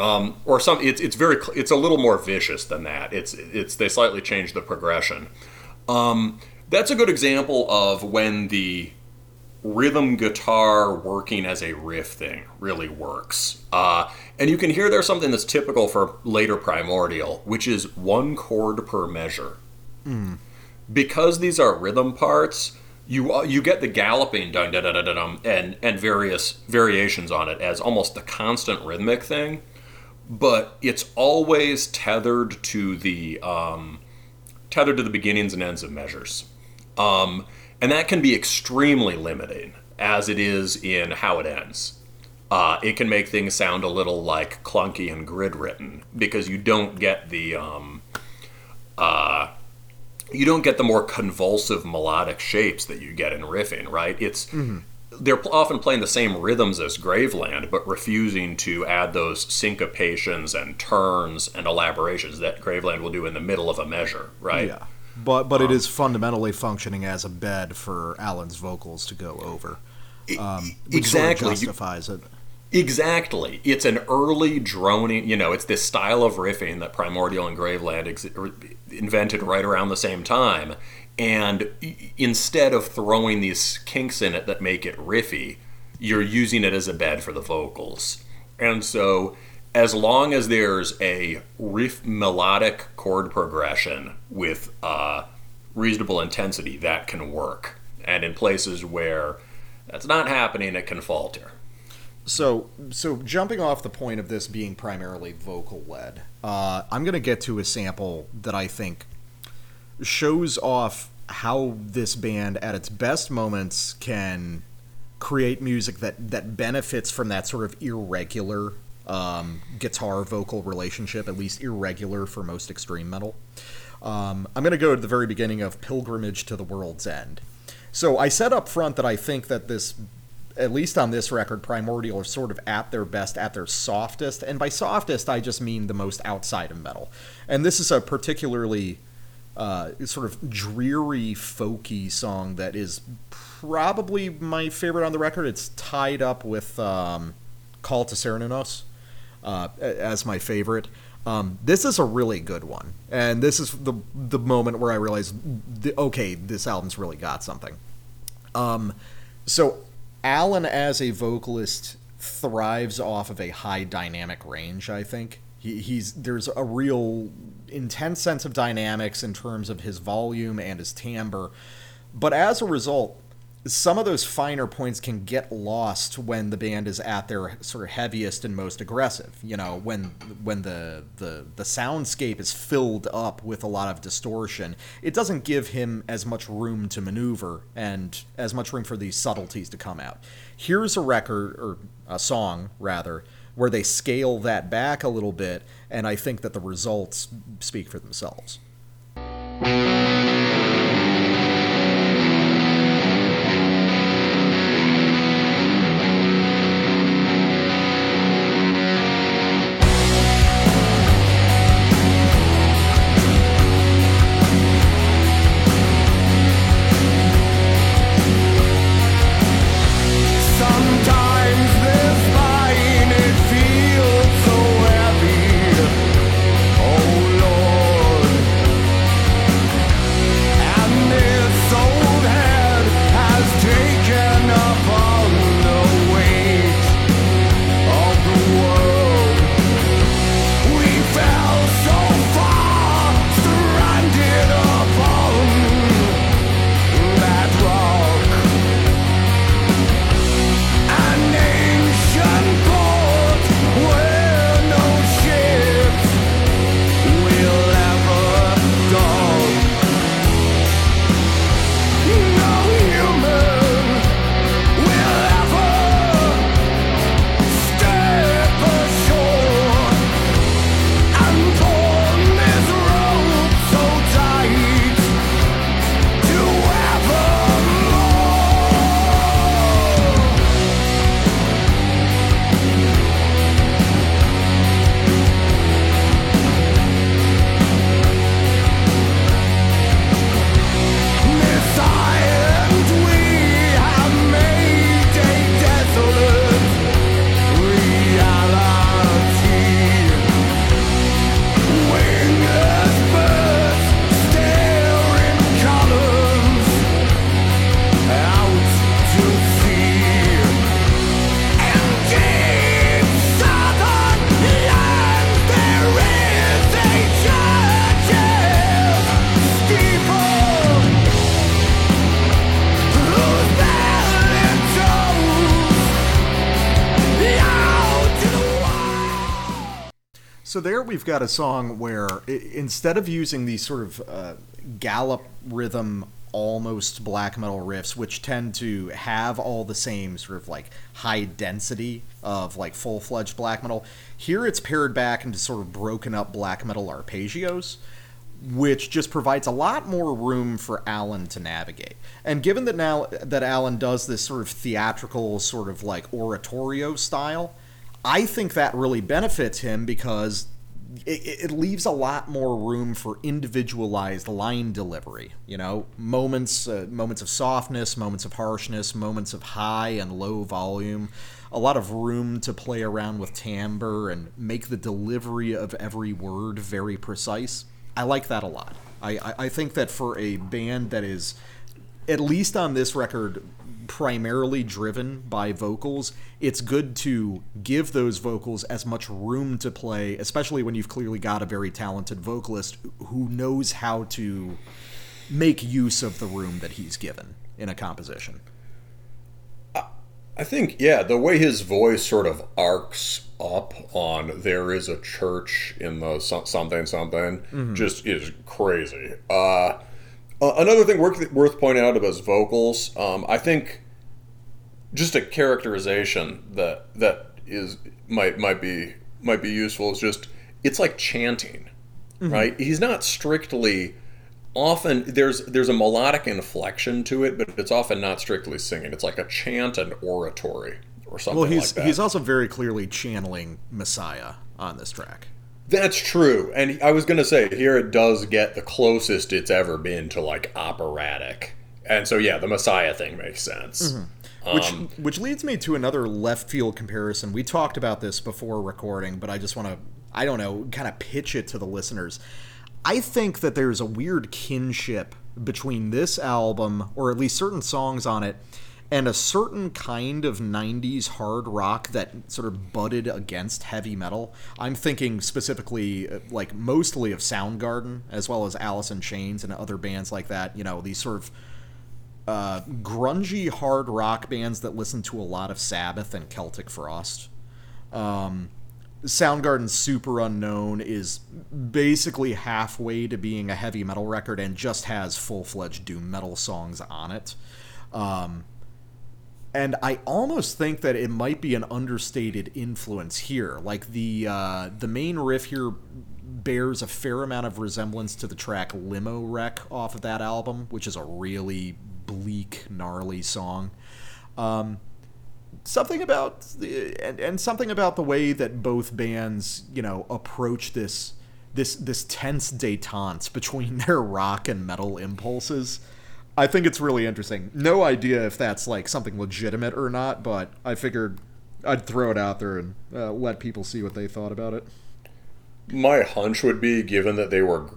Um, or some, it's it's very, it's a little more vicious than that. It's, it's, they slightly change the progression. Um, That's a good example of when the rhythm guitar working as a riff thing really works. Uh, and you can hear there's something that's typical for later Primordial, which is one chord per measure. Mm. Because these are rhythm parts, you uh, you get the galloping dun dun dun dun dun and and various variations on it as almost the constant rhythmic thing, but it's always tethered to the um, tethered to the beginnings and ends of measures. Um, and that can be extremely limiting, as it is in How It Ends. Uh, it can make things sound a little like clunky and grid-written because you don't get the um, uh, you don't get the more convulsive melodic shapes that you get in riffing. Right? It's mm-hmm. they're often playing the same rhythms as Graveland, but refusing to add those syncopations and turns and elaborations that Graveland will do in the middle of a measure. Right? Yeah. But but um, it is fundamentally functioning as a bed for Alan's vocals to go over, um, which exactly sort of justifies it. Exactly, it's an early droning. You know, it's this style of riffing that Primordial and Graveland ex- invented right around the same time. And instead of throwing these kinks in it that make it riffy, you're using it as a bed for the vocals. And so, as long as there's a riff melodic chord progression with uh, reasonable intensity, that can work. And in places where that's not happening, it can falter. So, so jumping off the point of this being primarily vocal-led, uh, I'm going to get to a sample that I think shows off how this band, at its best moments, can create music that, that benefits from that sort of irregular Um, guitar-vocal relationship, at least irregular for most extreme metal. Um, I'm going to go to the very beginning of Pilgrimage to the World's End. So I said up front that I think that this, at least on this record, Primordial are sort of at their best, at their softest. And by softest, I just mean the most outside of metal. And this is a particularly uh, sort of dreary, folky song that is probably my favorite on the record. It's tied up with um, Call to Cernunnos. Uh, as my favorite. Um, this is a really good one. And this is the the moment where I realized, the, okay, this album's really got something. Um, so Alan as a vocalist thrives off of a high dynamic range, I think. He, he's there's a real intense sense of dynamics in terms of his volume and his timbre. But as a result, some of those finer points can get lost when the band is at their sort of heaviest and most aggressive. You know, when when the the the soundscape is filled up with a lot of distortion, it doesn't give him as much room to maneuver and as much room for these subtleties to come out. Here's a record, or a song rather, where they scale that back a little bit, and I think that the results speak for themselves. So there we've got a song where, instead of using these sort of uh, gallop rhythm, almost black metal riffs, which tend to have all the same sort of like high density of like full-fledged black metal, here it's pared back into sort of broken up black metal arpeggios, which just provides a lot more room for Alan to navigate. And given that now that Alan does this sort of theatrical sort of like oratorio style, I think that really benefits him because it, it leaves a lot more room for individualized line delivery. You know, moments, uh, moments of softness, moments of harshness, moments of high and low volume, a lot of room to play around with timbre and make the delivery of every word very precise. I like that a lot. I, I, I think that for a band that is, at least on this record, primarily driven by vocals, it's good to give those vocals as much room to play, especially when you've clearly got a very talented vocalist who knows how to make use of the room that he's given in a composition. I think, yeah, the way his voice sort of arcs up on "There is a church in the something something" mm-hmm. just is crazy. Uh Uh, another thing worth, worth pointing out about his vocals, um, I think, just a characterization that that is might might be might be useful is just it's like chanting, mm-hmm. right? He's not strictly often there's there's a melodic inflection to it, but it's often not strictly singing. It's like a chant and oratory or something well, he's, like that. Well, he's also very clearly channeling Messiah on this track. That's true, and I was going to say, here it does get the closest it's ever been to, like, operatic. And so, yeah, the Messiah thing makes sense. Mm-hmm. Um, which, which leads me to another left-field comparison. We talked about this before recording, but I just want to, I don't know, kind of pitch it to the listeners. I think that there's a weird kinship between this album, or at least certain songs on it, and a certain kind of nineties hard rock that sort of butted against heavy metal. I'm thinking specifically, like, mostly of Soundgarden, as well as Alice in Chains and other bands like that. You know, these sort of uh, grungy hard rock bands that listen to a lot of Sabbath and Celtic Frost. Um, Soundgarden's Super Unknown is basically halfway to being a heavy metal record and just has full-fledged doom metal songs on it. Um, and I almost think that it might be an understated influence here. Like, the uh, the main riff here bears a fair amount of resemblance to the track Limo Wreck off of that album, which is a really bleak, gnarly song. Um, something about and, and something about the way that both bands, you know, approach this this this tense détente between their rock and metal impulses. I think it's really interesting. No idea if that's, like, something legitimate or not, but I figured I'd throw it out there and uh, let people see what they thought about it. My hunch would be, given that they were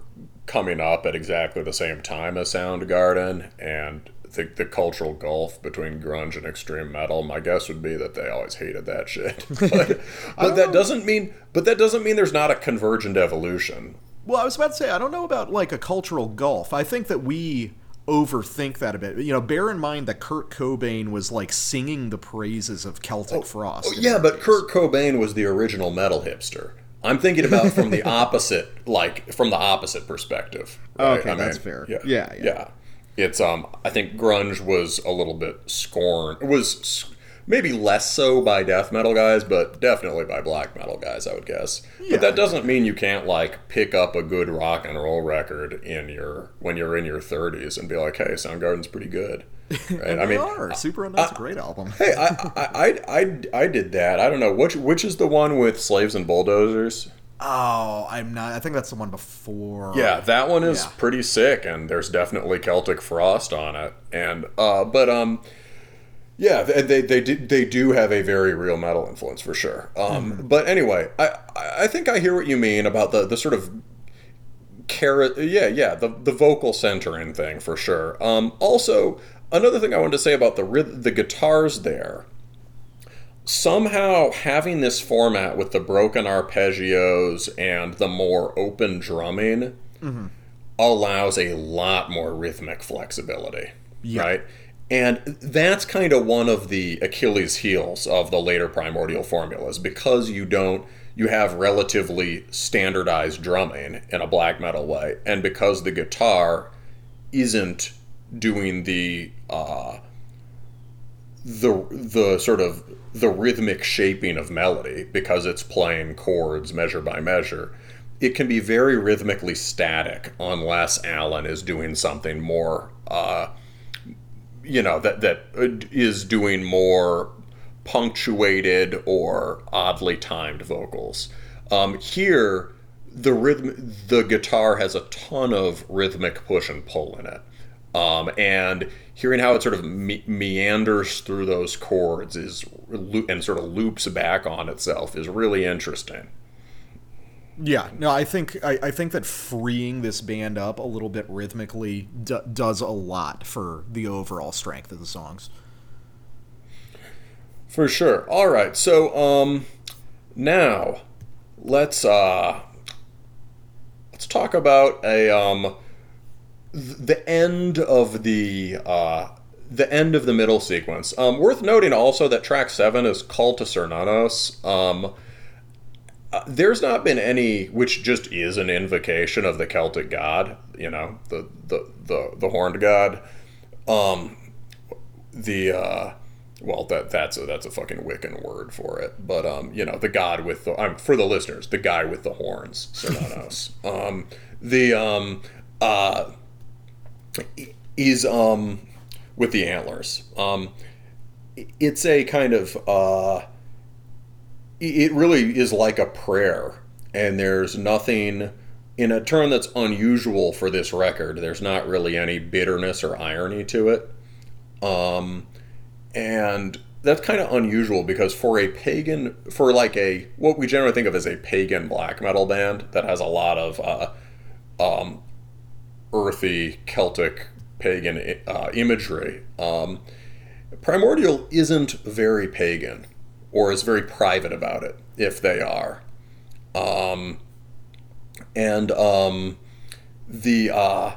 coming up at exactly the same time as Soundgarden, and I think the cultural gulf between grunge and extreme metal, my guess would be that they always hated that shit. But, but that know. doesn't mean. But that doesn't mean there's not a convergent evolution. Well, I was about to say, I don't know about, like, a cultural gulf. I think that we overthink that a bit. You know, bear in mind that Kurt Cobain was, like, singing the praises of Celtic oh, Frost. Oh, yeah, but case. Kurt Cobain was the original metal hipster. I'm thinking about from the opposite, like, from the opposite perspective. Right? Okay, I that's mean, fair. Yeah, yeah, yeah. yeah. It's, um, I think grunge was a little bit scorned. It was maybe less so by death metal guys, but definitely by black metal guys, I would guess. Yeah, but that doesn't mean you can't, like, pick up a good rock and roll record in your when you're in your thirties and be like, hey, Soundgarden's pretty good. Right? And I mean, are. Super Unknown's a great album. Hey, I, I, I, I, I did that. I don't know which which is the one with Slaves and Bulldozers. Oh, I'm not. I think that's the one before. Yeah, that one is yeah. pretty sick, and there's definitely Celtic Frost on it. And uh, but um, yeah, they they they do, they do have a very real metal influence for sure. Um, mm-hmm. But anyway, I I think I hear what you mean about the the sort of carrot. Yeah, yeah, the the vocal centering thing for sure. Um, also. Another thing I wanted to say about the the guitars there, somehow having this format with the broken arpeggios and the more open drumming mm-hmm. allows a lot more rhythmic flexibility, yeah. right? And that's kind of one of the Achilles' heels of the later Primordial formulas, because you don't, you have relatively standardized drumming in a black metal way, and because the guitar isn't doing the uh, the the sort of the rhythmic shaping of melody, because it's playing chords measure by measure, it can be very rhythmically static unless Alan is doing something more, uh, you know, that that is doing more punctuated or oddly timed vocals. Um, here, the rhythm, the guitar has a ton of rhythmic push and pull in it. Um, and hearing how it sort of me- meanders through those chords is and sort of loops back on itself is really interesting. Yeah, no, I think I, I think that freeing this band up a little bit rhythmically d- does a lot for the overall strength of the songs. For sure. All right, so um, now let's uh, let's talk about a. Um, The end of the uh, the end of the middle sequence. Um, worth noting also that track seven is Call to Cernunnos. Um, uh, there's not been any, which just is an invocation of the Celtic god, you know, the the the, the horned god. Um, the uh, well, that that's a that's a fucking Wiccan word for it, but um, you know, the god with the um, for the listeners, the guy with the horns, Cernunnos. um, the um, uh. is um with the antlers. Um it's a kind of uh it really is like a prayer, and there's nothing in a term that's unusual for this record. There's not really any bitterness or irony to it. Um and that's kind of unusual, because for a pagan for like a what we generally think of as a pagan black metal band that has a lot of uh um earthy Celtic pagan uh, imagery, um, Primordial isn't very pagan, or is very private about it, if they are. Um, and um, the uh,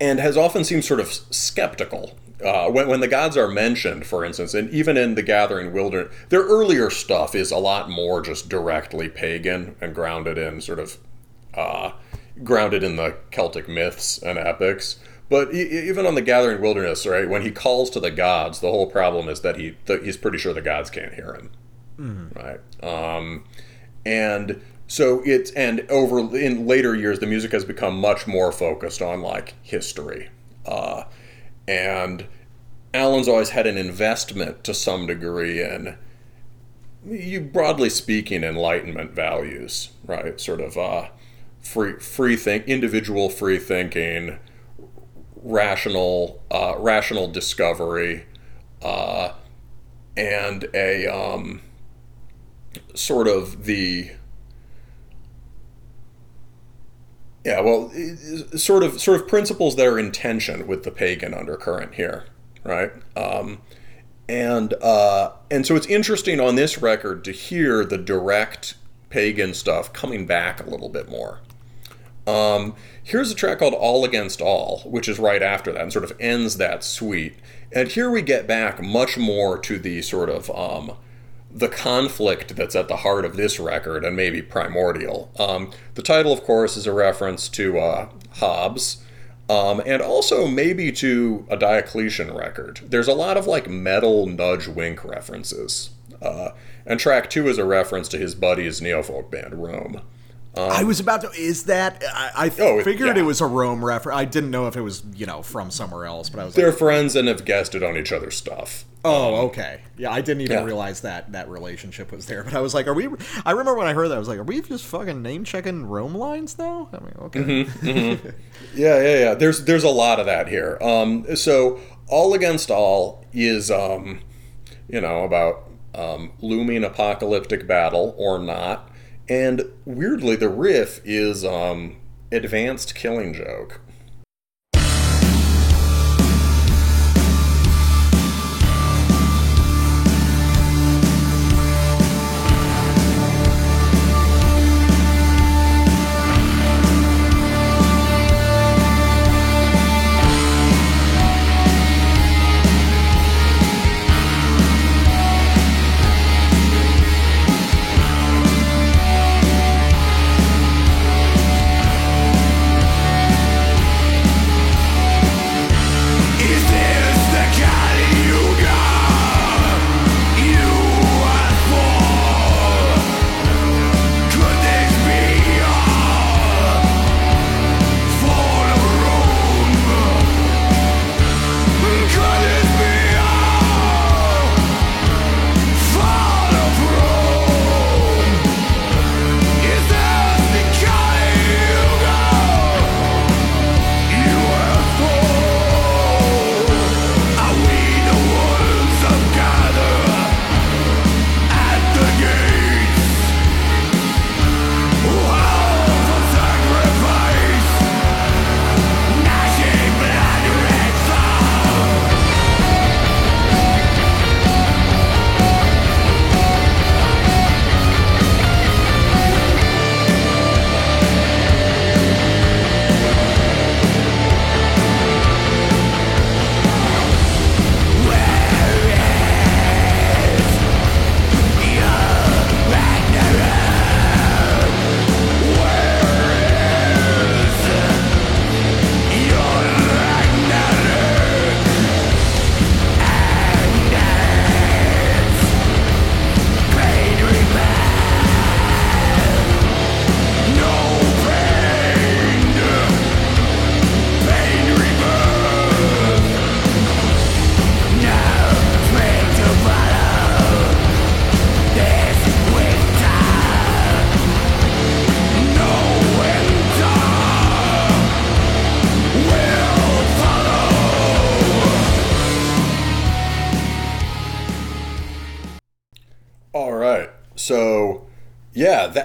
and has often seemed sort of skeptical. Uh, when, when the gods are mentioned, for instance, and even in the Gathering Wilderness, their earlier stuff is a lot more just directly pagan and grounded in sort of uh, grounded in the Celtic myths and epics. But e- even on the Gathering Wilderness, right, when he calls to the gods, the whole problem is that he th- he's pretty sure the gods can't hear him, mm-hmm. right? Um, and so it's and over in later years, the music has become much more focused on like history. Uh, And Alan's always had an investment to some degree in, you broadly speaking, Enlightenment values, right? Sort of uh, free, free think, individual free thinking, rational, uh, rational discovery, uh, and a um, sort of the. Yeah, well, sort of sort of principles that are in tension with the pagan undercurrent here, right? Um, and uh, and so it's interesting on this record to hear the direct pagan stuff coming back a little bit more. Um, here's a track called All Against All, which is right after that and sort of ends that suite. And here we get back much more to the sort of um, the conflict that's at the heart of this record, and maybe Primordial. Um, the title, of course, is a reference to uh, Hobbes, um, and also maybe to a Diocletian record. There's a lot of like metal nudge-wink references, uh, and track two is a reference to his buddy's neofolk band, Rome. Um, I was about to, is that, I, I th- oh, figured yeah. It was a Rome reference. I didn't know if it was, you know, from somewhere else, but I was They're like, friends and have guested on each other's stuff. Oh, um, okay. Yeah, I didn't even yeah. realize that that relationship was there, but I was like, are we, I remember when I heard that, I was like, are we just fucking name-checking Rome lines now? I mean, okay. Mm-hmm, mm-hmm. yeah, yeah, yeah. There's, there's a lot of that here. Um, so All Against All is, um, you know, about um, looming apocalyptic battle or not. And weirdly, the riff is um, advanced Killing Joke.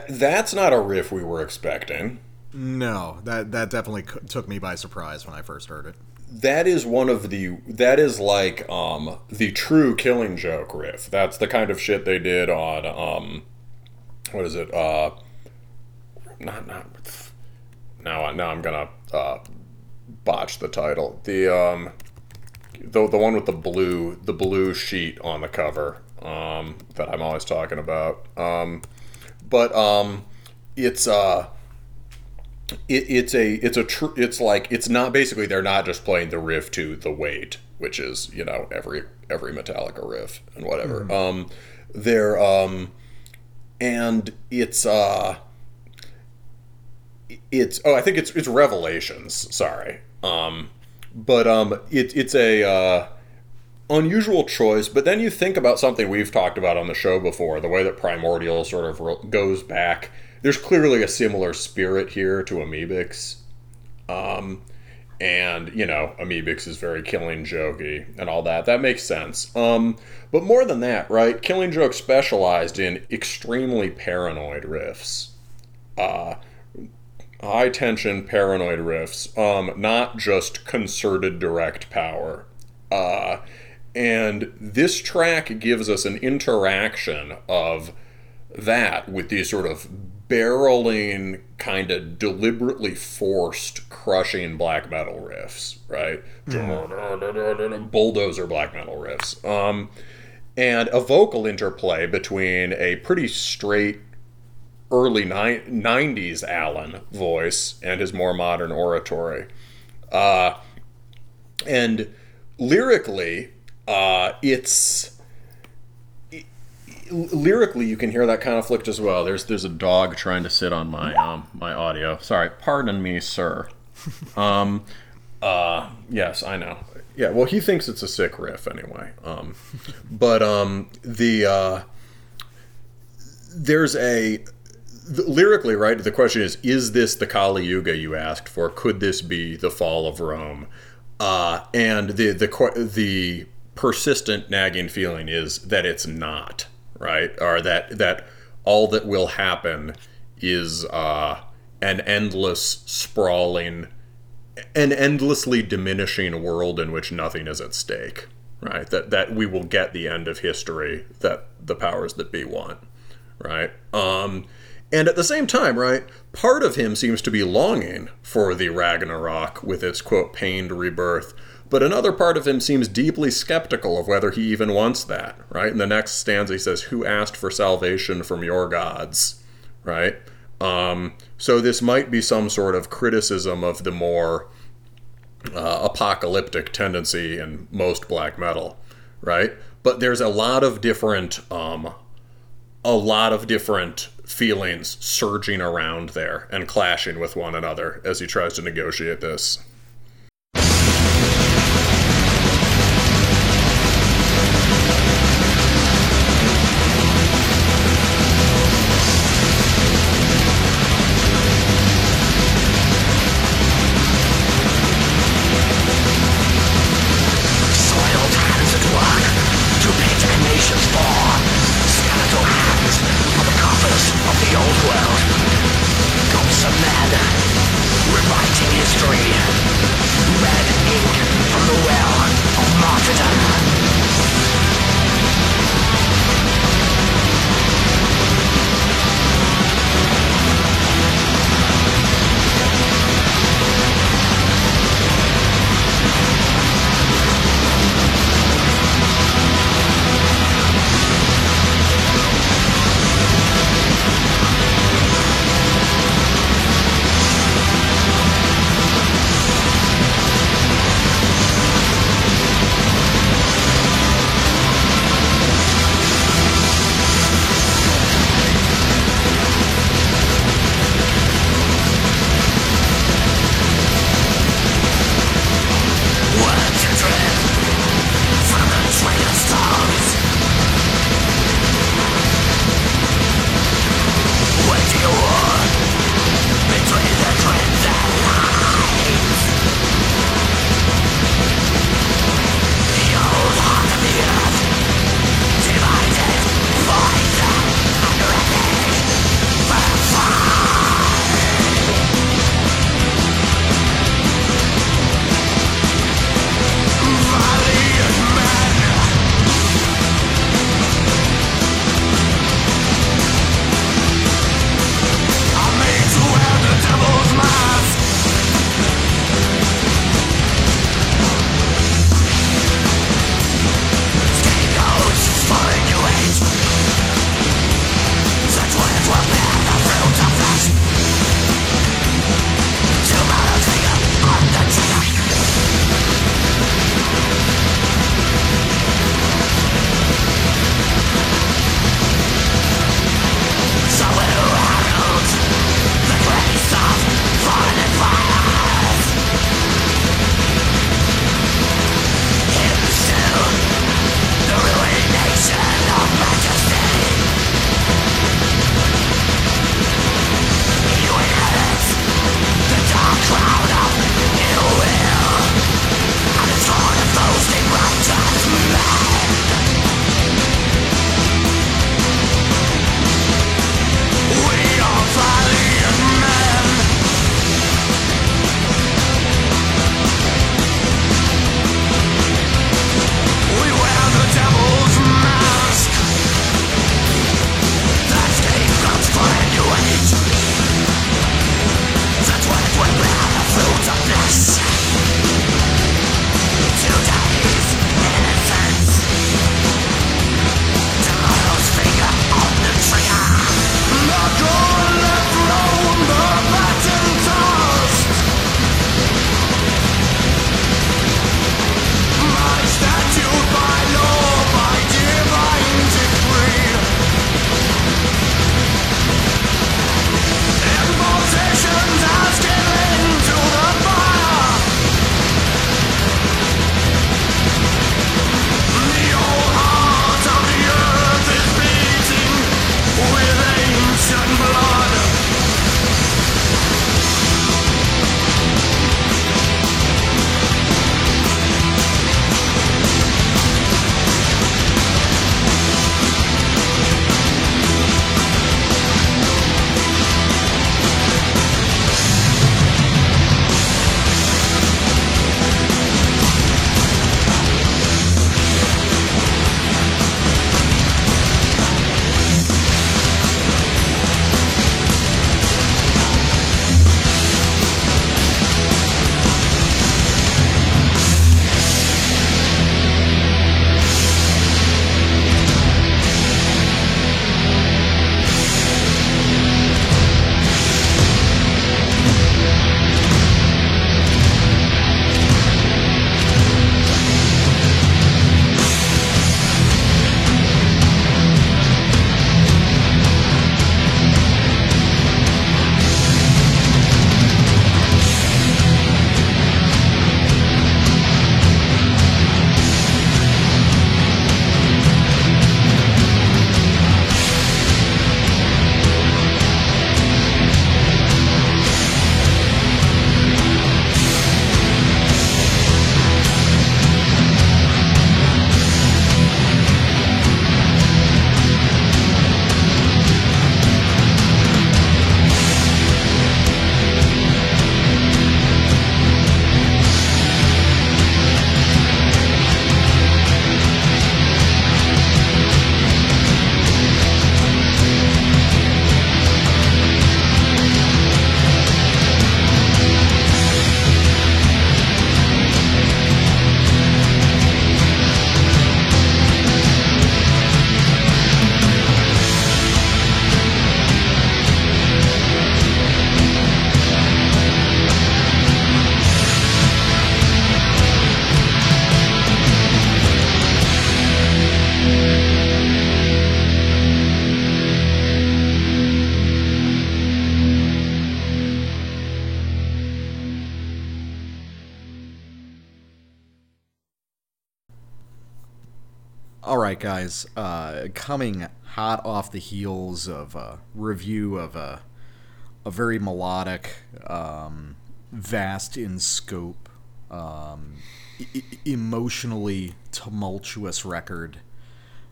That's not a riff we were expecting. No, that that definitely took me by surprise when I first heard it. That is one of the that is like um, the true Killing Joke riff. That's the kind of shit they did on um, what is it? Uh, not not now. Now I'm gonna uh, botch the title. The um, the the one with the blue the blue sheet on the cover um, that I'm always talking about. Um, but um, it's uh, it, it's a it's a tr- it's like it's not basically they're not just playing the riff to The Weight, which is, you know, every every Metallica riff and whatever. Mm-hmm. Um, they're um, and it's uh. It's oh, I think it's it's Revelations. Sorry, um, but um, it, it's a uh, unusual choice. But then you think about something we've talked about on the show before: the way that Primordial sort of re- goes back. There's clearly a similar spirit here to Amebix, um, and you know, Amebix is very Killing Joke-y and all that. That makes sense. Um, but more than that, right? Killing Joke specialized in extremely paranoid riffs. Uh, High tension, paranoid riffs, um, not just concerted direct power. Uh, and this track gives us an interaction of that with these sort of barreling, kind of deliberately forced, crushing black metal riffs, right? Mm. Bulldozer black metal riffs. Um, and a vocal interplay between a pretty straight, early nineties Alan voice and his more modern oratory. Uh, and lyrically, uh, it's... It, lyrically, you can hear that conflict as well. There's there's a dog trying to sit on my um, my audio. Sorry, pardon me, sir. um, uh, yes, I know. Yeah, well, he thinks it's a sick riff anyway. Um, but um, the... Uh, there's a... Lyrically, right, the question is, is this the Kali Yuga you asked for? Could this be the fall of Rome? Uh, and the, the the persistent nagging feeling is that it's not, right? Or that, that all that will happen is uh, an endless, sprawling, an endlessly diminishing world in which nothing is at stake, right? That, that we will get the end of history that the powers that be want, right? Um... And at the same time, right, part of him seems to be longing for the Ragnarok with its, quote, pained rebirth. But another part of him seems deeply skeptical of whether he even wants that, right? In the next stanza, he says, who asked for salvation from your gods, right? Um, so this might be some sort of criticism of the more uh, apocalyptic tendency in most black metal, right? But there's a lot of different... Um, a lot of different feelings surging around there and clashing with one another as he tries to negotiate this. All right, guys. Uh, coming hot off the heels of a review of a a very melodic, um, vast in scope, um, e- emotionally tumultuous record,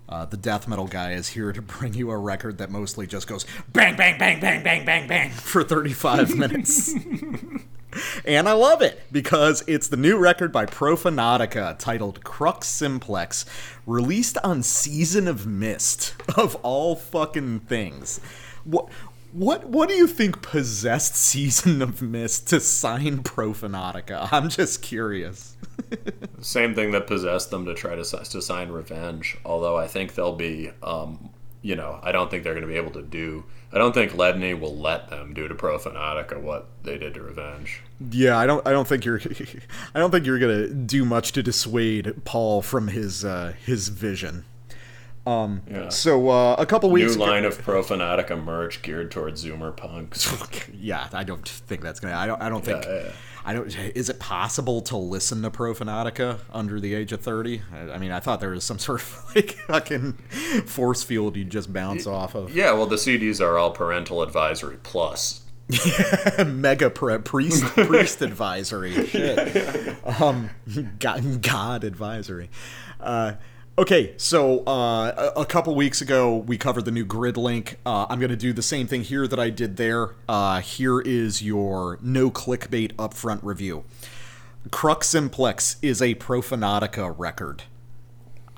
uh, the death metal guy is here to bring you a record that mostly just goes bang, bang, bang, bang, bang, bang, bang for thirty-five minutes. And I love it, because it's the new record by Profanatica, titled Crux Simplex, released on Season of Mist, of all fucking things. What what, what do you think possessed Season of Mist to sign Profanatica? I'm just curious. Same thing that possessed them to try to, to sign Revenge, although I think they'll be... Um, you know, I don't think they're going to be able to do... I don't think Ledney will let them do to Profanatica what they did to Revenge. Yeah, I don't I don't think you're I don't think you're going to do much to dissuade Paul from his uh, his vision. Um yeah. so uh, a couple weeks ago, new line of Profanatica merch geared towards Zoomer punks. Yeah, I don't think that's going to I don't I don't think yeah, yeah. I don't is it possible to listen to Profanatica under the age of thirty? I, I mean, I thought there was some sort of like fucking force field you just bounce y- off of. Yeah, well, the C Ds are all parental advisory plus. Mega pre- priest priest advisory. Shit. Um god, god advisory. Uh Okay, so uh, a couple weeks ago, we covered the new grid link. Uh, I'm going to do the same thing here that I did there. Uh, here is your no clickbait upfront review. Crux Simplex is a Profanatica record.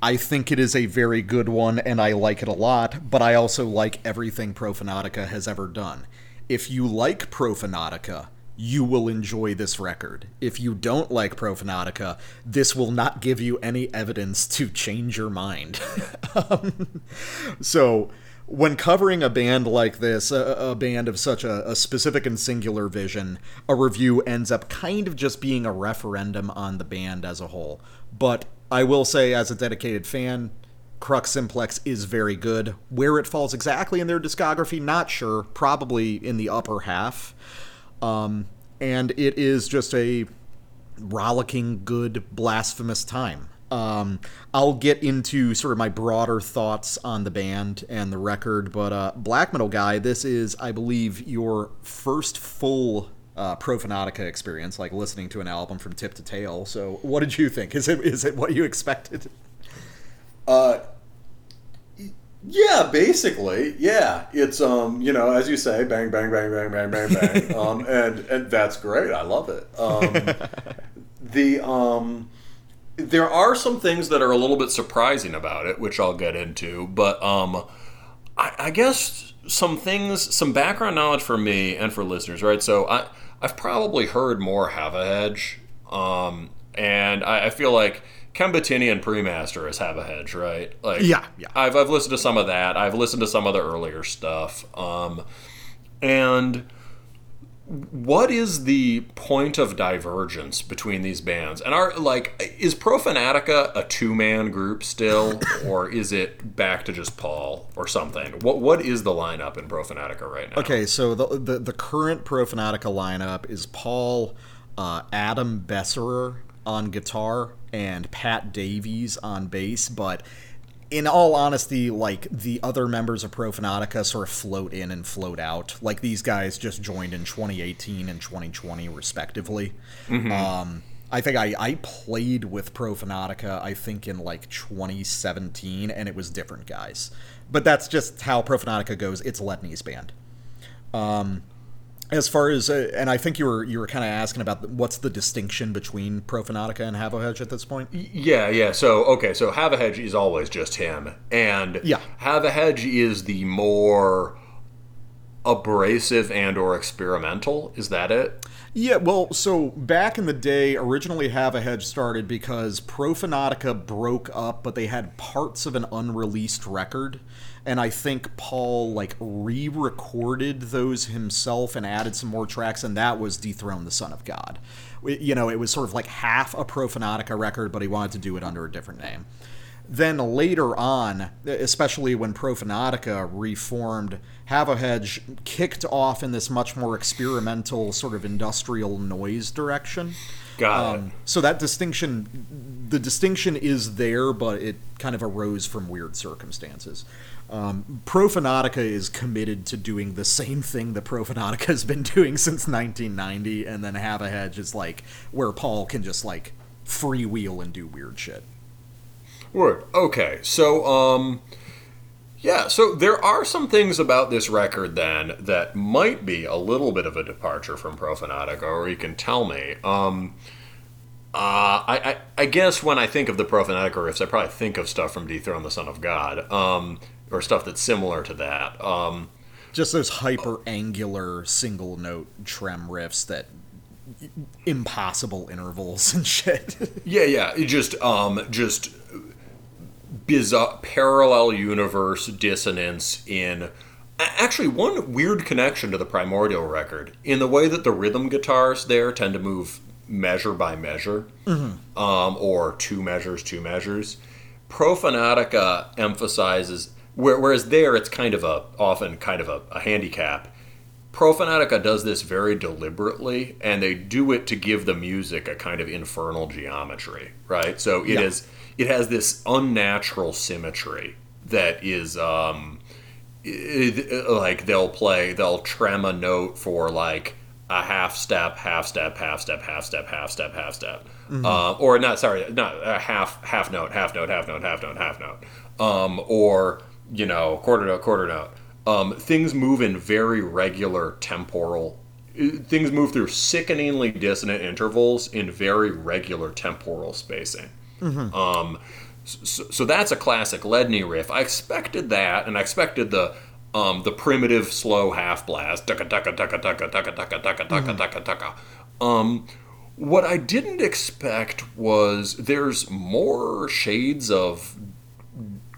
I think it is a very good one, and I like it a lot, but I also like everything Profanatica has ever done. If you like Profanatica, you will enjoy this record. If you don't like Profanatica, this will not give you any evidence to change your mind. um, so when covering a band like this, a, a band of such a, a specific and singular vision, a review ends up kind of just being a referendum on the band as a whole. But I will say, as a dedicated fan, Crux Simplex is very good. Where it falls exactly in their discography, not sure. Probably in the upper half. Um, and it is just a rollicking, good, blasphemous time. Um, I'll get into sort of my broader thoughts on the band and the record, but uh, Black Metal Guy, this is, I believe, your first full uh, Profanatica experience, like listening to an album from tip to tail. So what did you think? Is it is it what you expected? Uh, Yeah, basically, yeah. It's, um, you know, as you say, bang, bang, bang, bang, bang, bang, bang. um, and, and that's great. I love it. Um, the um, there are some things that are a little bit surprising about it, which I'll get into. But um, I, I guess some things, some background knowledge for me and for listeners, right? So I, I've probably heard more Havohej, um, and I, I feel like... Kembatinian Premaster is Havohej, right? Like, yeah, yeah. I've I've listened to some of that. I've listened to some of the earlier stuff. Um, and what is the point of divergence between these bands? And are like, is Profanatica a two-man group still, or is it back to just Paul or something? What what is the lineup in Profanatica right now? Okay, so the the, the current Profanatica lineup is Paul, uh, Adam Besserer on guitar, and Pat Davies on bass, but in all honesty, like, the other members of Profanatica sort of float in and float out. Like, these guys just joined in twenty eighteen and twenty twenty, respectively. Mm-hmm. Um, I think I, I played with Profanatica, I think, in, like, twenty seventeen, and it was different guys. But that's just how Profanatica goes. It's Ledney's band. Um... As far as, uh, and I think you were you were kind of asking about what's the distinction between Profanatica and Havohej at this point? Yeah, yeah. So, okay, so Havohej is always just him. And yeah. Havohej is the more abrasive and or experimental. Is that it? Yeah, well, so back in the day, originally Havohej started because Profanatica broke up, but they had parts of an unreleased record. And I think Paul, like, re-recorded those himself and added some more tracks, and that was Dethrone the Son of God. You know, it was sort of like half a Profanatica record, but he wanted to do it under a different name. Then later on, especially when Profanatica reformed, Havohej kicked off in this much more experimental sort of industrial noise direction. Got um, it. So that distinction, the distinction is there, but it kind of arose from weird circumstances. Um, Profanatica is committed to doing the same thing that Profanatica has been doing since nineteen ninety, and then Havohej is like where Paul can just like freewheel and do weird shit. Word. Okay. So, um, yeah, so there are some things about this record, then, that might be a little bit of a departure from Profanatica, or you can tell me. Um, uh, I, I, I guess when I think of the Profanatica riffs, I probably think of stuff from Dethrone the Son of God, um, or stuff that's similar to that. Um, Just those hyper-angular, single-note trem riffs that... impossible intervals and shit. yeah, yeah. It just, um, just... bizarre parallel universe dissonance in actually one weird connection to the Primordial record in the way that the rhythm guitars there tend to move measure by measure, mm-hmm. um, or two measures, two measures. Profanatica emphasizes, whereas there it's kind of a often kind of a, a handicap. Profanatica does this very deliberately, and they do it to give the music a kind of infernal geometry, right? So it yeah. is. It has this unnatural symmetry that is, um, it, like, they'll play, they'll trem a note for, like, a half step, half step, half step, half step, half step, half step. Mm-hmm. Uh, or not, sorry, not a half, half note, half note, half note, half note, half note. Um, or, you know, quarter note, quarter note. Um, things move in very regular temporal, things move through sickeningly dissonant intervals in very regular temporal spacing. Mm-hmm. Um, so, so that's a classic Ledney riff. I expected that, and I expected the um, the primitive slow half blast. Tucka tucka tucka tucka tucka tucka tucka tucka tucka tucka. Um, what I didn't expect was there's more shades of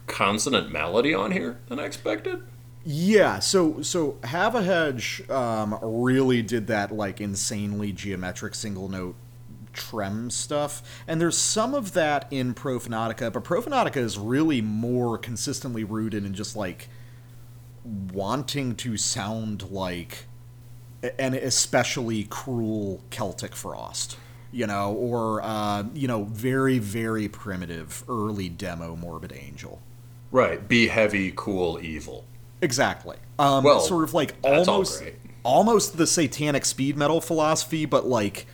consonant melody on here than I expected. Yeah, so so Havohej um, really did that like insanely geometric single note trem stuff, and there's some of that in Profanatica, but Profanatica is really more consistently rooted in just like wanting to sound like an especially cruel Celtic Frost, you know, or uh, you know, very very primitive early demo Morbid Angel. Right, be heavy, cool, evil. Exactly. Um, well, sort of like almost almost the satanic speed metal philosophy, but like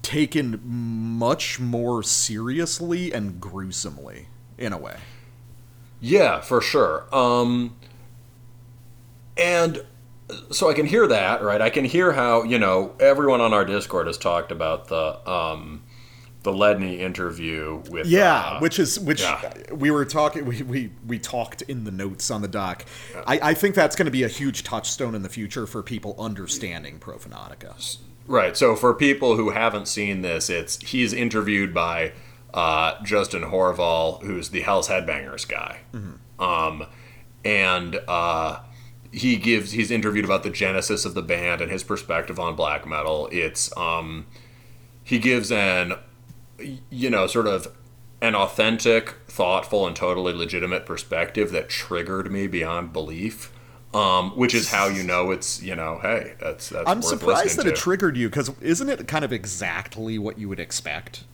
taken much more seriously and gruesomely in a way. Yeah, for sure. Um, and so I can hear that, right? I can hear how, you know, everyone on our Discord has talked about the um, the Ledney interview with yeah, uh, which is which yeah. we were talking we, we we talked in the notes on the doc. Yeah. I, I think that's going to be a huge touchstone in the future for people understanding Profanatica. Right, so for people who haven't seen this, it's he's interviewed by uh, Justin Horval, who's the Hell's Headbangers guy, mm-hmm. um, and uh, he gives he's interviewed about the genesis of the band and his perspective on black metal. It's um, he gives an you know sort of an authentic, thoughtful, and totally legitimate perspective that triggered me beyond belief. Um, which is how you know it's, you know, hey, that's that's. I'm worth surprised that to. It triggered you, because isn't it kind of exactly what you would expect?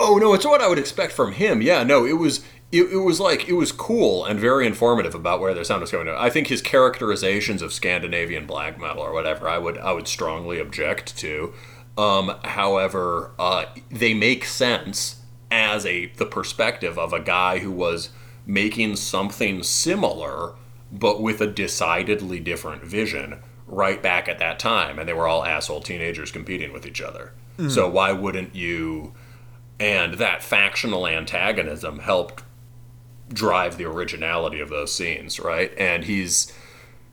Oh no, it's what I would expect from him. Yeah, no, it was it, it was like it was cool and very informative about where their sound was going. I think his characterizations of Scandinavian black metal or whatever, I would I would strongly object to. Um, however, uh, they make sense as a the perspective of a guy who was making something similar, but with a decidedly different vision right back at that time. And they were all asshole teenagers competing with each other. Mm. So why wouldn't you? And that factional antagonism helped drive the originality of those scenes, right? And he's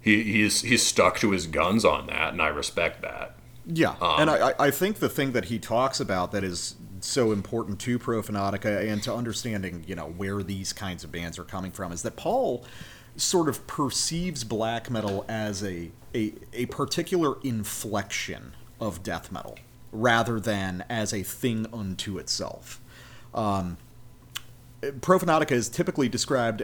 he, he's he's stuck to his guns on that, and I respect that. Yeah, um, and I, I think the thing that he talks about that is so important to Profanatica and to understanding, you know, where these kinds of bands are coming from is that Paul sort of perceives black metal as a, a a particular inflection of death metal rather than as a thing unto itself. Um, Profanatica is typically described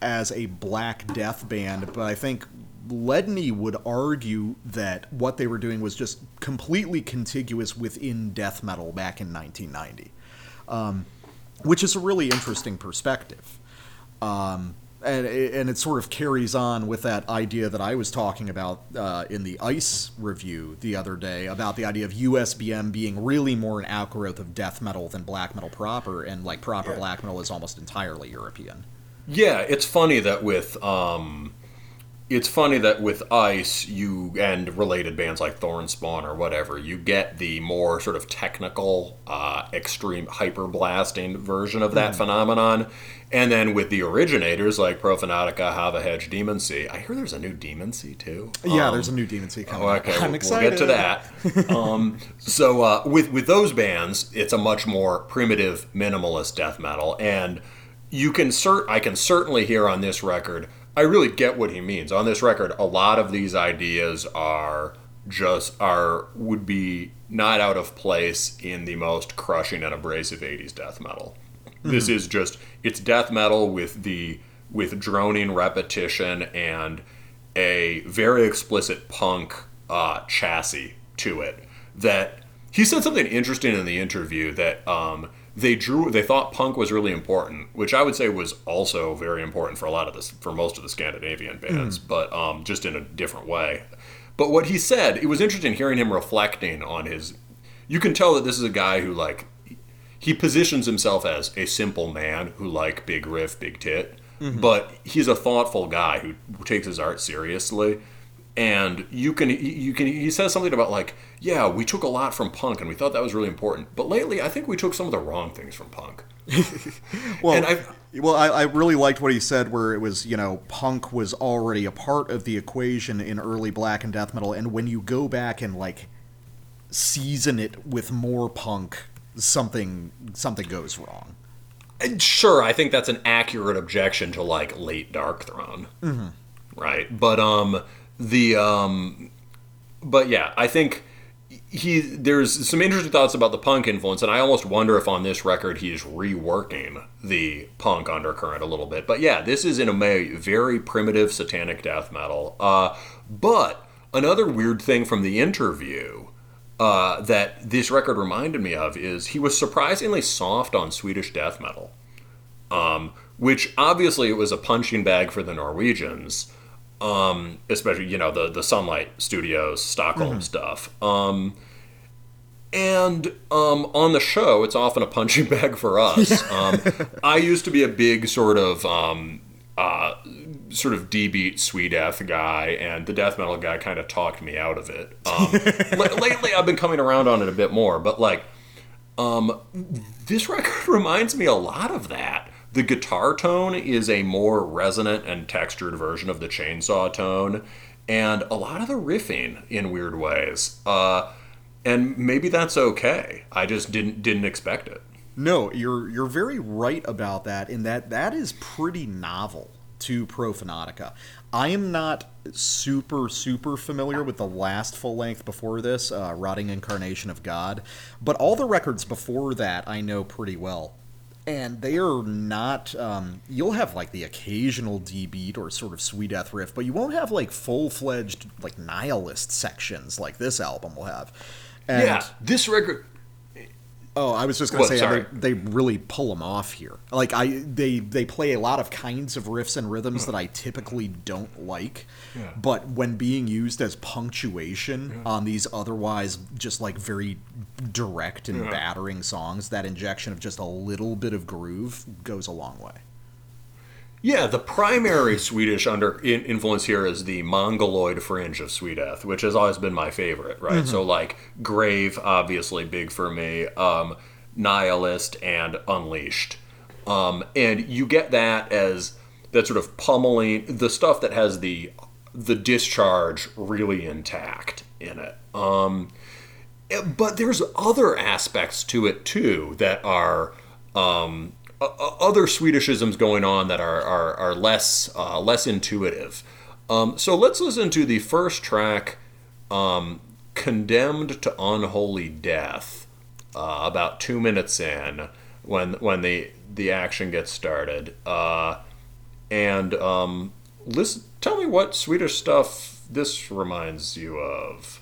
as a black death band, but I think Ledney would argue that what they were doing was just completely contiguous within death metal back in nineteen ninety, um, which is a really interesting perspective. Um, and, and it sort of carries on with that idea that I was talking about uh, in the ICE review the other day about the idea of U S B M being really more an outgrowth of death metal than black metal proper, and like proper yeah. black metal is almost entirely European. Yeah, it's funny that with... Um... It's funny that with ICE, you and related bands like Thornspawn or whatever, you get the more sort of technical, uh, extreme hyper-blasting version of that mm. phenomenon. And then with the originators like Profanatica, Havohej, Demoncy. I hear there's a new Demoncy too. Yeah, um, there's a new Demoncy coming. Oh, okay, I'm we'll, excited. We'll get to that. um, so uh, with with those bands, it's a much more primitive, minimalist death metal, and you can cert I can certainly hear on this record. I really get what he means. On this record, a lot of these ideas are just are would be not out of place in the most crushing and abrasive eighties death metal. Mm-hmm. This is just it's death metal with the with droning repetition and a very explicit punk uh, chassis to it. That he said something interesting in the interview that. Um, They drew. They thought punk was really important, which I would say was also very important for a lot of this, for most of the Scandinavian bands, mm. but um, just in a different way. But what he said, it was interesting hearing him reflecting on his. You can tell that this is a guy who like, he positions himself as a simple man who like big riff, big tit, mm-hmm. but he's a thoughtful guy who, who takes his art seriously. And you can, you can, he says something about like, yeah, we took a lot from punk and we thought that was really important. But lately, I think we took some of the wrong things from punk. well, and I've, well, I, I really liked what he said where it was, you know, punk was already a part of the equation in early black and death metal. And when you go back and like season it with more punk, something, something goes wrong. And sure. I think that's an accurate objection to like late Dark Throne. Mm-hmm. Right. But, um, The, um, but yeah, I think he, there's some interesting thoughts about the punk influence, and I almost wonder if on this record he's reworking the punk undercurrent a little bit. But yeah, this is in a way very primitive satanic death metal. Uh, but another weird thing from the interview, uh, that this record reminded me of is he was surprisingly soft on Swedish death metal, um, which obviously it was a punching bag for the Norwegians. Um, especially, you know, the, the Sunlight Studios, Stockholm mm-hmm. stuff. Um, and um, on the show, it's often a punching bag for us. Yeah. um, I used to be a big sort of um, uh, sort of D-beat Swedeath guy, and the death metal guy kind of talked me out of it. Um, l- lately, I've been coming around on it a bit more, but like, um, this record reminds me a lot of that. The guitar tone is a more resonant and textured version of the chainsaw tone, and a lot of the riffing in weird ways. Uh, and maybe that's okay. I just didn't didn't expect it. No, you're you're very right about that. In that that is pretty novel to Profanatica. I am not super super familiar with the last full length before this, uh, Rotting Incarnation of God, but all the records before that I know pretty well. And they are not, um, you'll have like the occasional D-beat or sort of Swedeath riff, but you won't have like full-fledged like Nihilist sections like this album will have. And, yeah, this record... Oh, I was just going to say, sorry. they, they really pull them off here. Like, I they, they play a lot of kinds of riffs and rhythms huh. that I typically don't like, yeah. but when being used as punctuation yeah. on these otherwise just, like, very direct and yeah. battering songs, that injection of just a little bit of groove goes a long way. Yeah, the primary Swedish under in influence here is the Mongoloid fringe of Swedeath, which has always been my favorite, right? Mm-hmm. So, like, Grave, obviously big for me, um, Nihilist, and Unleashed. Um, and you get that as that sort of pummeling, the stuff that has the the discharge really intact in it. Um, but there's other aspects to it, too, that are... Um, other Swedishisms going on that are are, are less uh, less intuitive. Um, so let's listen to the first track, um, "Condemned to Unholy Death," uh, about two minutes in, when when the the action gets started. Uh, and um, listen, tell me what Swedish stuff this reminds you of.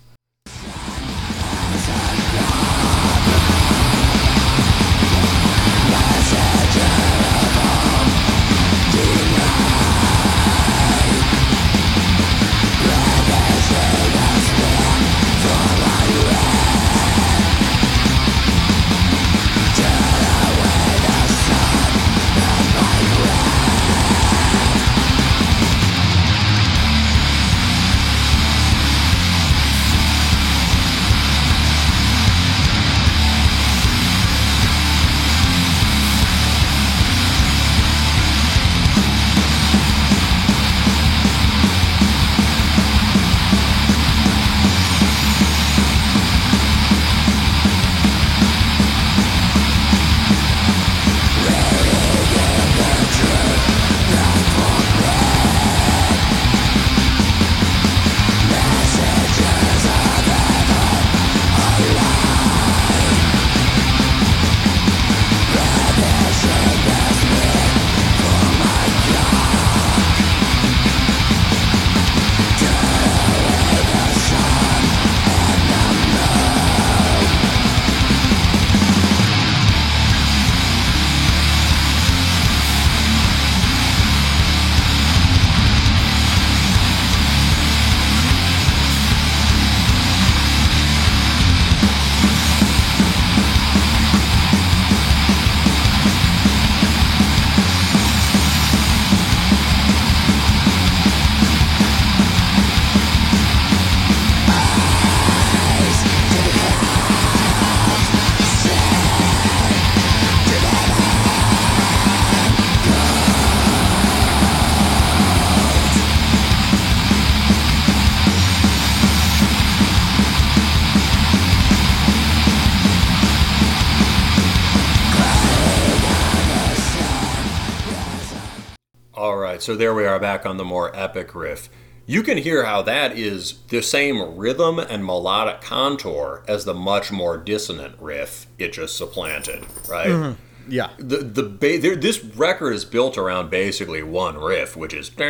So there we are back on the more epic riff. You can hear how that is the same rhythm and melodic contour as the much more dissonant riff it just supplanted, right? Mm-hmm. Yeah. The the ba- this record is built around basically one riff, which is... Yeah,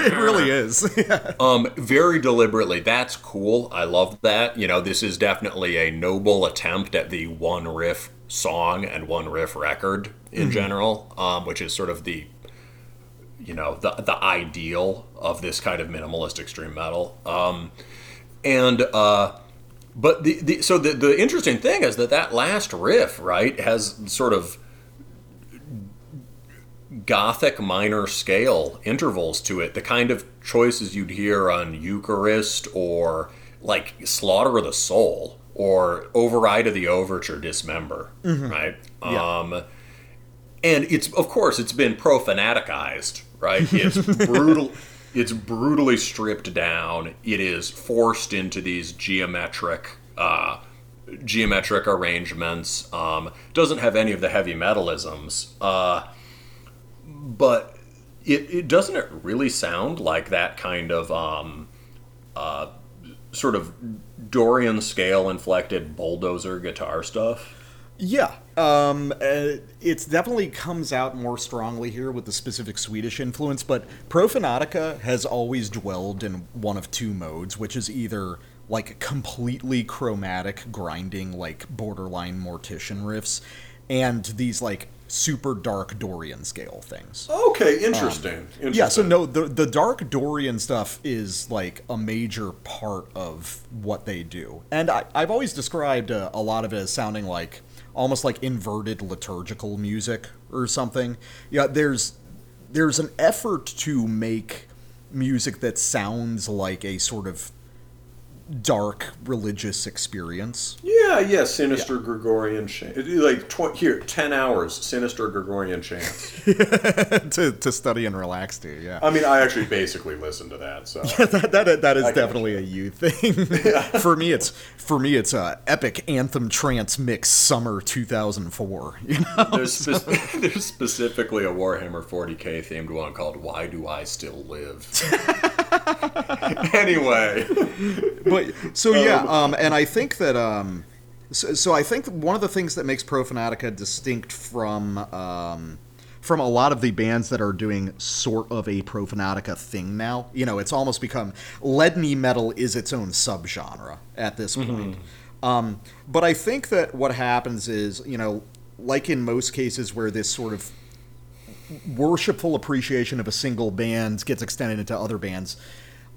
it really is. Yeah. Um, very deliberately. That's cool. I love that. You know, this is definitely a noble attempt at the one riff song and one riff record in mm-hmm. general, um, which is sort of the, you know, the the ideal of this kind of minimalist extreme metal. Um, and uh, but the, the so the the interesting thing is that that last riff, right, has sort of Gothic minor scale intervals to it, the kind of choices you'd hear on Eucharist or like Slaughter of the Soul or Override of the Overture, Dismember, mm-hmm. right? Yeah. Um, and it's, of course, it's been profanaticized, right? It's brutal. It's brutally stripped down. It is forced into these geometric, uh, geometric arrangements. Um, doesn't have any of the heavy metalisms, uh, but it, it doesn't it really sound like that kind of um, uh, sort of Dorian scale inflected bulldozer guitar stuff? Yeah. Um, it definitely comes out more strongly here with the specific Swedish influence, but Profanatica has always dwelled in one of two modes, which is either like completely chromatic grinding, like borderline Mortician riffs, and these like super dark Dorian scale things. Okay, interesting. Um, interesting. Yeah, so no, the the dark Dorian stuff is like a major part of what they do. And I, I've always described a, a lot of it as sounding like almost like inverted liturgical music or something. Yeah, there's there's an effort to make music that sounds like a sort of dark religious experience. Yeah, yeah, sinister yeah. Gregorian chant. Like tw- here, ten hours, sinister Gregorian chants to to study and relax to. Yeah, I mean, I actually basically listen to that. So yeah, that that, that is I definitely can... a you thing. Yeah. for me, it's for me, it's a epic anthem trance mix. Summer two thousand four. You know, there's, so. spe- there's specifically a Warhammer forty K themed one called "Why Do I Still Live." Anyway. But so yeah, um, and I think that um, So, so I think one of the things that makes Profanatica distinct from um, from a lot of the bands that are doing sort of a Profanatica thing now, you know, it's almost become Ledney metal is its own subgenre at this mm-hmm. point. Um, but I think that what happens is, you know, like in most cases where this sort of worshipful appreciation of a single band gets extended into other bands,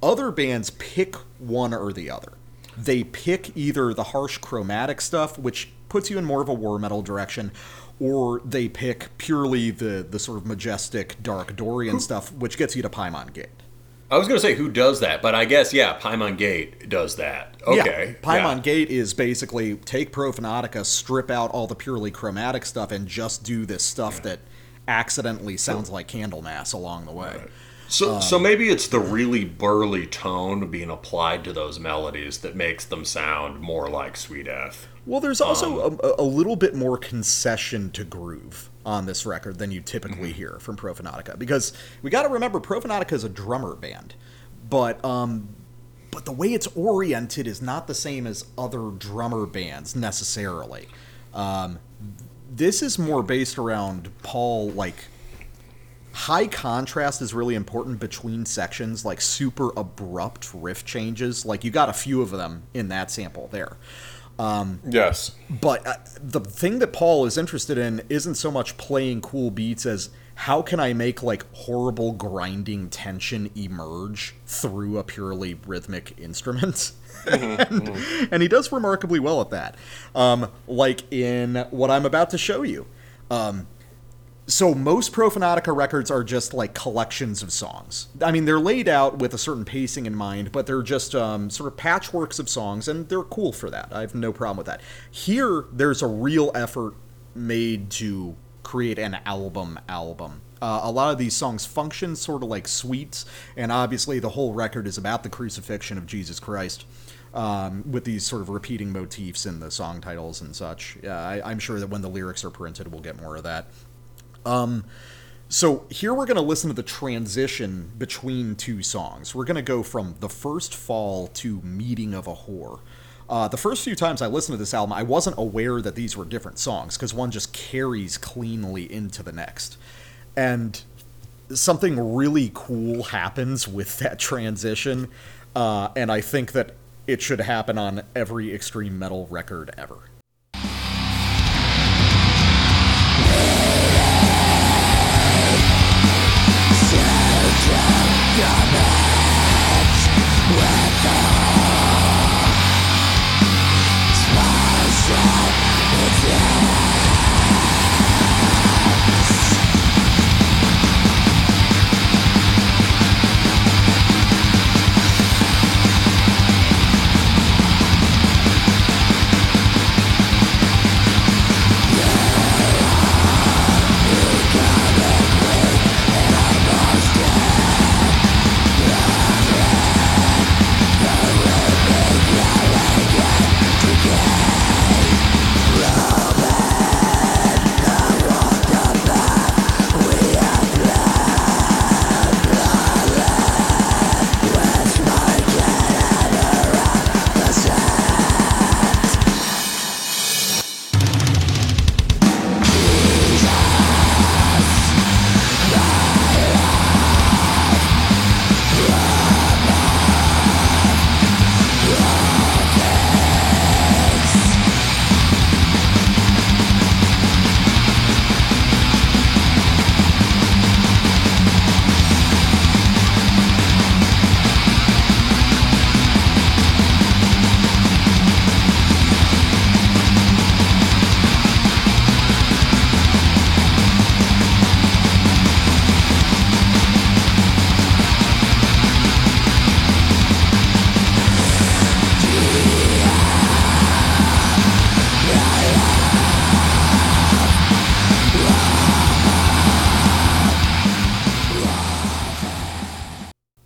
other bands pick one or the other. They pick either the harsh chromatic stuff, which puts you in more of a war metal direction, or they pick purely the, the sort of majestic dark Dorian who, stuff, which gets you to Paimon Gate. I was going to say who does that, but I guess, yeah, Paimon Gate does that. Okay. Yeah, Paimon yeah. Gate is basically take Profanatica, strip out all the purely chromatic stuff, and just do this stuff yeah. that accidentally sounds like Candlemass along the way. Right. So um, so maybe it's the really burly tone being applied to those melodies that makes them sound more like Sweet Death. Well, there's also um, a, a little bit more concession to groove on this record than you typically mm-hmm. hear from Profanatica, because we got to remember Profanatica is a drummer band, but um, but the way it's oriented is not the same as other drummer bands necessarily. Um, this is more based around Paul, like... High contrast is really important between sections, like super abrupt riff changes. Like, you got a few of them in that sample there. Um, yes. But uh, the thing that Paul is interested in isn't so much playing cool beats as how can I make, like, horrible grinding tension emerge through a purely rhythmic instrument? Mm-hmm. and, mm-hmm. and he does remarkably well at that. Um, like in what I'm about to show you. Um So most Profanatica records are just like collections of songs. I mean, they're laid out with a certain pacing in mind, but they're just um, sort of patchworks of songs, and they're cool for that. I have no problem with that. Here, there's a real effort made to create an album album. Uh, a lot of these songs function sort of like suites, and obviously the whole record is about the crucifixion of Jesus Christ. Um, with these sort of repeating motifs in the song titles and such. Uh, I, I'm sure that when the lyrics are printed, we'll get more of that. Um, so here we're going to listen to the transition between two songs. We're going to go from The First Fall to Meeting of a Whore. Uh, the first few times I listened to this album, I wasn't aware that these were different songs because one just carries cleanly into the next. And something really cool happens with that transition. Uh, and I think that it should happen on every extreme metal record ever.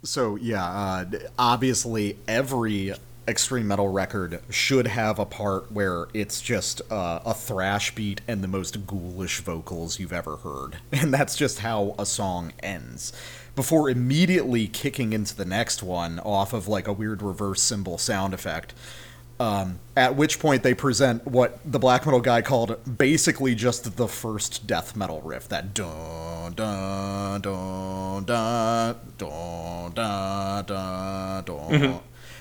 So, yeah, uh, obviously every extreme metal record should have a part where it's just uh, a thrash beat and the most ghoulish vocals you've ever heard. And that's just how a song ends. Before immediately kicking into the next one off of, like, a weird reverse cymbal sound effect. Um, at which point they present what the black metal guy called basically just the first death metal riff, that dun dun dun dun dun dun dun dun. Mm-hmm.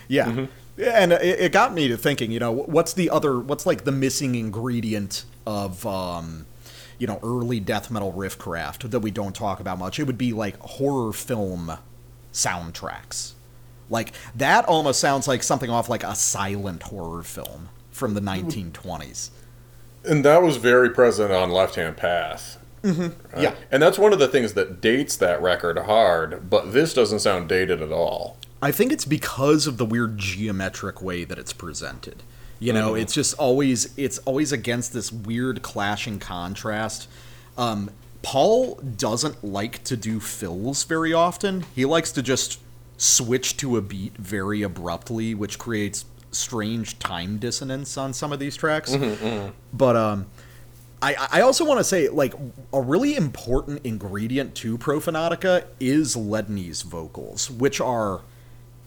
Yeah, mm-hmm. And it, it got me to thinking, you know, what's the other, what's like the missing ingredient of, um, you know, early death metal riff craft that we don't talk about much? It would be like horror film soundtracks. Like, that almost sounds like something off like a silent horror film from the nineteen twenties. And that was very present on Left Hand Path. Mm-hmm. Right? Yeah. And that's one of the things that dates that record hard, but this doesn't sound dated at all. I think it's because of the weird geometric way that it's presented. You know, mm-hmm. it's just always, it's always against this weird clashing contrast. Um, Paul doesn't like to do fills very often. He likes to just switch to a beat very abruptly, which creates strange time dissonance on some of these tracks. Mm-hmm, mm-hmm. But um, I, I also want to say, like, a really important ingredient to Profanatica is Ledney's vocals, which are,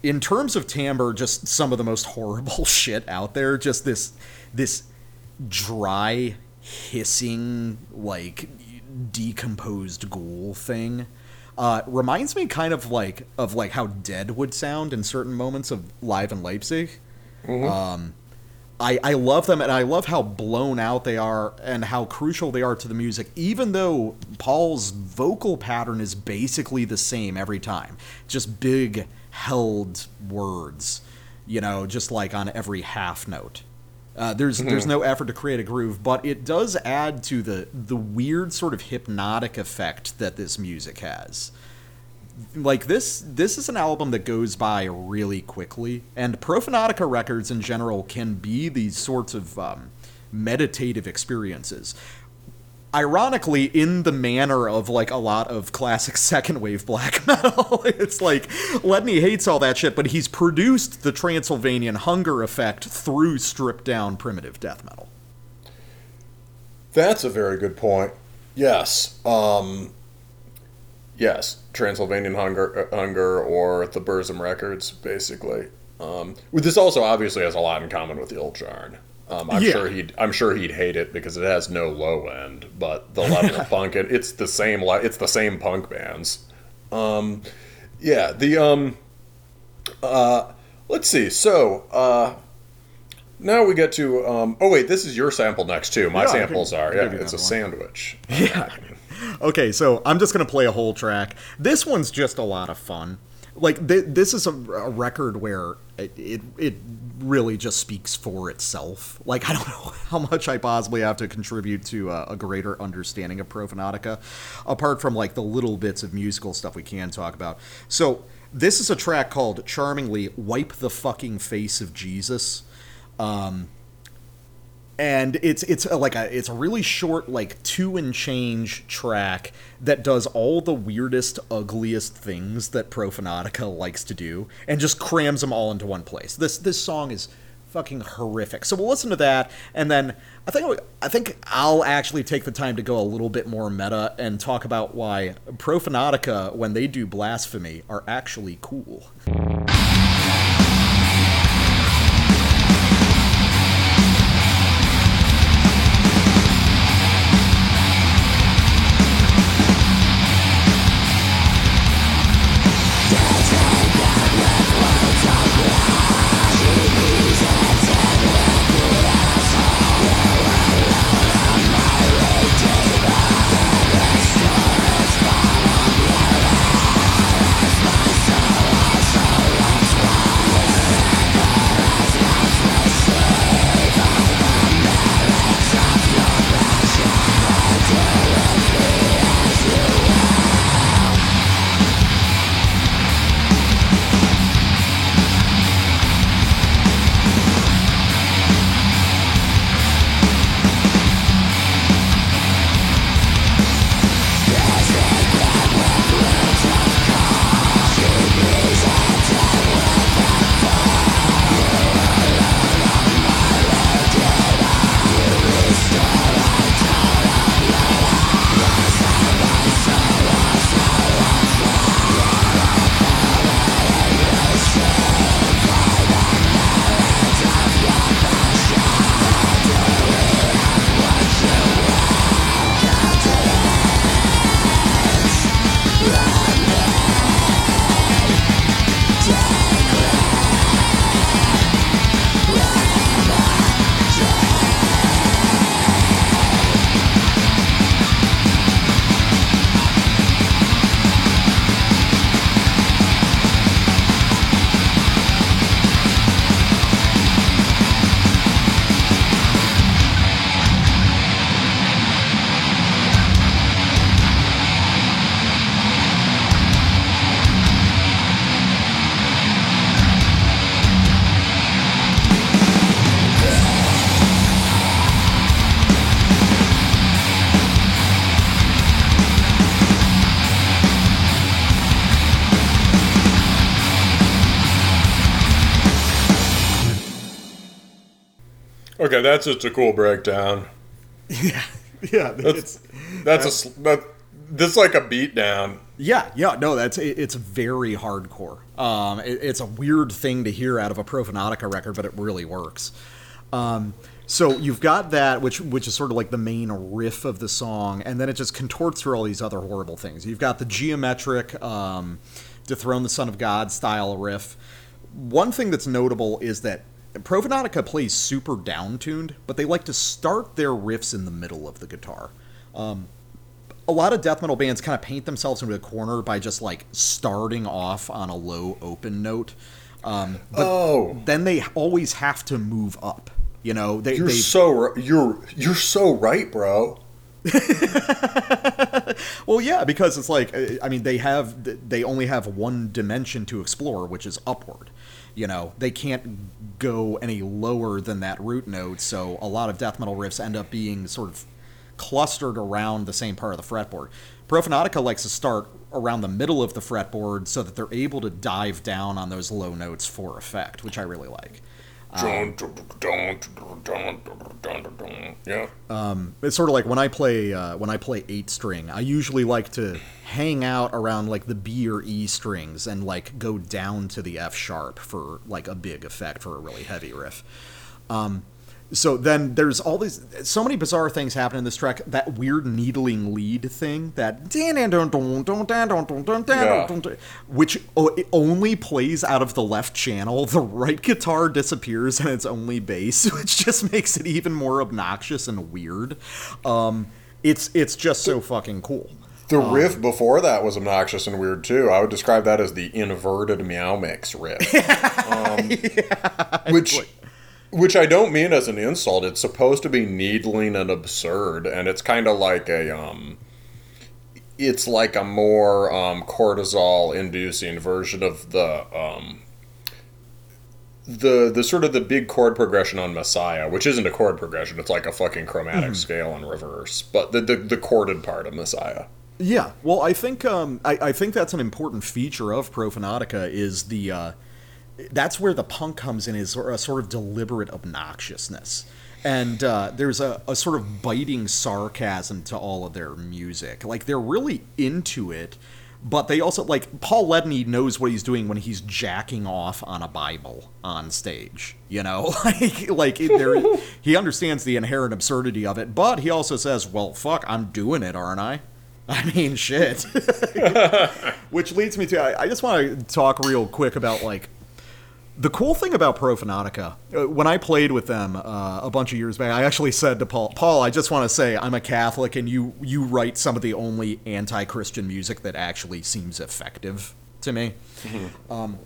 in terms of timbre, just some of the most horrible shit out there. Just this, this dry, hissing, like, decomposed ghoul thing. Uh, reminds me kind of like of like how Dead would sound in certain moments of Live in Leipzig. Mm-hmm. Um, I I love them, and I love how blown out they are and how crucial they are to the music, even though Paul's vocal pattern is basically the same every time. Just big held words, you know, just like on every half note. Uh, there's mm-hmm. there's no effort to create a groove, but it does add to the the weird sort of hypnotic effect that this music has. Like, this this is an album that goes by really quickly, and Profanatica records in general can be these sorts of um, meditative experiences. Ironically, in the manner of, like, a lot of classic second-wave black metal. It's like, Ledney hates all that shit, but he's produced the Transylvanian Hunger effect through stripped-down primitive death metal. That's a very good point. Yes. Um, yes, Transylvanian Hunger, uh, Hunger or the Burzum Records, basically. Um, this also obviously has a lot in common with Illjarn. Um, I'm yeah. sure he'd. I'm sure he'd hate it because it has no low end, but the level of punk. It, it's the same. It's the same punk bands. Um, yeah. The um. Uh, let's see. So uh, now we get to. Um, oh wait, this is your sample next too. My yeah, samples could, are. Yeah, it's a one. sandwich. Yeah. Okay, so I'm just gonna play a whole track. This one's just a lot of fun. Like, th- this is a, a record where it, it it really just speaks for itself. Like, I don't know how much I possibly have to contribute to a, a greater understanding of Profanatica, apart from, like, the little bits of musical stuff we can talk about. So, this is a track called, charmingly, Wipe the Fucking Face of Jesus. Um, and it's it's a, like a it's a really short, like, two and change track that does all the weirdest, ugliest things that Profanatica likes to do and just crams them all into one place. This this song is fucking horrific. So we'll listen to that, and then I think I think I'll actually take the time to go a little bit more meta and talk about why Profanatica, when they do blasphemy, are actually cool. Okay, that's just a cool breakdown. Yeah, yeah. That's it's, that's uh, a that, that's like a beatdown. Yeah, yeah. No, that's it, it's very hardcore. Um, it, it's a weird thing to hear out of a Profanatica record, but it really works. Um, so you've got that, which which is sort of like the main riff of the song, and then it just contorts through all these other horrible things. You've got the geometric um, Dethrone the Son of God style riff. One thing that's notable is that Profanatica plays super down-tuned, but they like to start their riffs in the middle of the guitar. Um, a lot of death metal bands kind of paint themselves into a corner by just, like, starting off on a low open note. Um, but oh. then they always have to move up, you know? They, you're, they... So, you're, you're so right, bro. Well, yeah, because it's like, I mean, they have, they only have one dimension to explore, which is upward. You know, they can't go any lower than that root note, so a lot of death metal riffs end up being sort of clustered around the same part of the fretboard. Profanatica likes to start around the middle of the fretboard so that they're able to dive down on those low notes for effect, which I really like. Um, yeah. Um, it's sort of like when I play uh, when I play eight string, I usually like to hang out around like the B or E strings and like go down to the F sharp for like a big effect for a really heavy riff. Um, so then there's all these so many bizarre things happen in this track. That weird needling lead thing, that yeah. which it only plays out of the left channel. The right guitar disappears and it's only bass, which just makes it even more obnoxious and weird. Um, it's it's just so fucking cool. The um, riff before that was obnoxious and weird, too. I would describe that as the inverted meow mix riff. um, yeah. Which... Which I don't mean as an insult. It's supposed to be needling and absurd, and it's kind of like a, um, it's like a more um, cortisol-inducing version of the, um, the the sort of the big chord progression on Messiah, which isn't a chord progression. It's like a fucking chromatic mm-hmm. scale in reverse, but the, the the chorded part of Messiah. Yeah, well, I think um, I, I think that's an important feature of Profanatica is the. Uh, That's where the punk comes in, is a sort of deliberate obnoxiousness. And uh, there's a, a sort of biting sarcasm to all of their music. Like, they're really into it, but they also, like, Paul Ledney knows what he's doing when he's jacking off on a Bible on stage, you know? like, like there, he understands the inherent absurdity of it, but he also says, well, fuck, I'm doing it, aren't I? I mean, shit. Which leads me to, I, I just want to talk real quick about, like, the cool thing about Profanatica, when I played with them uh, a bunch of years back, I actually said to Paul, Paul, I just want to say I'm a Catholic and you you write some of the only anti-Christian music that actually seems effective to me. Mm-hmm. Um,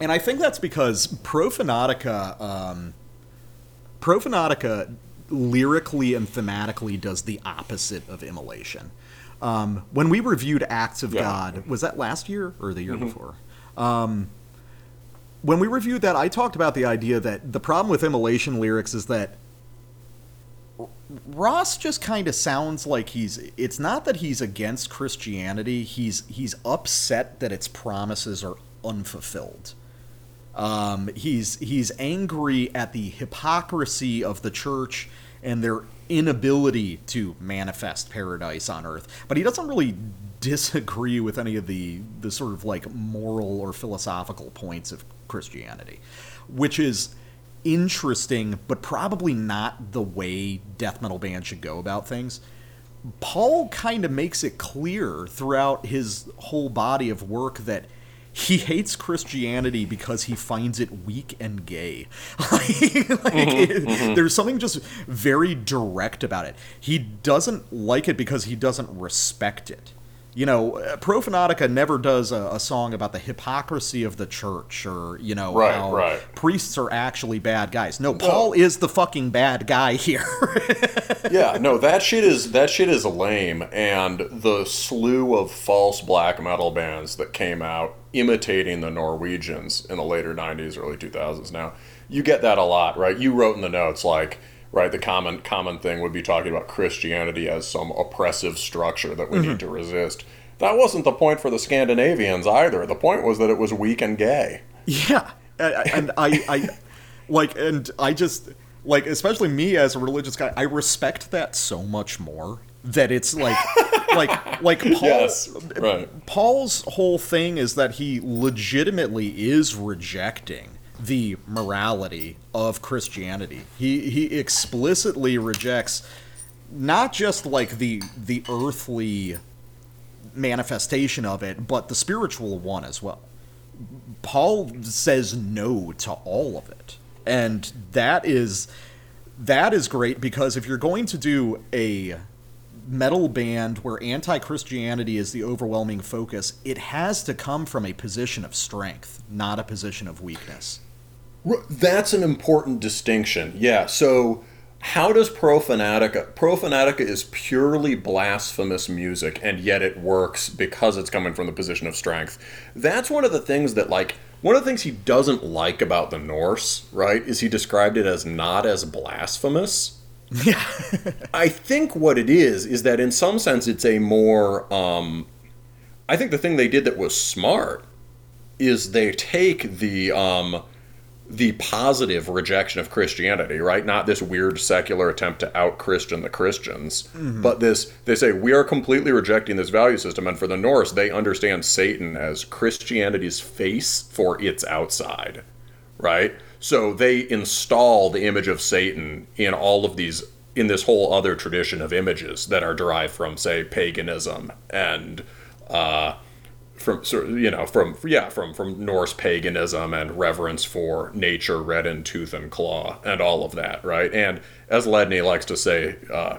and I think that's because Profanatica, um, Profanatica lyrically and thematically does the opposite of Immolation. Um, when we reviewed Acts of yeah. God, was that last year or the year mm-hmm. before? Um When we reviewed that, I talked about the idea that the problem with Immolation lyrics is that Ross just kind of sounds like he's, it's not that he's against Christianity, he's he's upset that its promises are unfulfilled. Um, he's he's angry at the hypocrisy of the church and their inability to manifest paradise on earth. But he doesn't really disagree with any of the, the sort of like moral or philosophical points of Christianity, which is interesting, but probably not the way death metal bands should go about things. Paul kind of makes it clear throughout his whole body of work that he hates Christianity because he finds it weak and gay. like, mm-hmm, it, mm-hmm. There's something just very direct about it. He doesn't like it because he doesn't respect it. You know, Profanatica never does a, a song about the hypocrisy of the church or, you know, right, how right. priests are actually bad guys. No, Paul no. is the fucking bad guy here. Yeah, no, that shit is that shit is lame. And the slew of false black metal bands that came out imitating the Norwegians in the later nineties, early two thousands now, you get that a lot, right? You wrote in the notes, like... Right, the common common thing would be talking about Christianity as some oppressive structure that we mm-hmm. need to resist. That wasn't the point for the Scandinavians either. The point was that it was weak and gay. Yeah, and I, I like, and I just like, especially me as a religious guy, I respect that so much more. That it's like, like, like Paul's, yes, right. Paul's whole thing is that he legitimately is rejecting the morality of Christianity. He he explicitly rejects not just like the the earthly manifestation of it, but the spiritual one as well. Paul says no to all of it, and that is that is great, because if you're going to do a metal band where anti-Christianity is the overwhelming focus, it has to come from a position of strength, not a position of weakness. That's an important distinction. Yeah, so how does Profanatica... Profanatica is purely blasphemous music, and yet it works because it's coming from the position of strength. That's one of the things that, like... One of the things he doesn't like about the Norse, right, is he described it as not as blasphemous. Yeah. I think what it is, is that in some sense it's a more, um, I think the thing they did that was smart is they take the, um, the positive rejection of Christianity, right? Not this weird secular attempt to out-Christian the Christians, mm-hmm. but this, they say, we are completely rejecting this value system. And for the Norse, they understand Satan as Christianity's face for its outside, right? So they install the image of Satan in all of these, in this whole other tradition of images that are derived from, say, paganism and, uh, from you know, from yeah, from from Norse paganism and reverence for nature, red in tooth and claw, and all of that, right? And as Ledney likes to say, uh,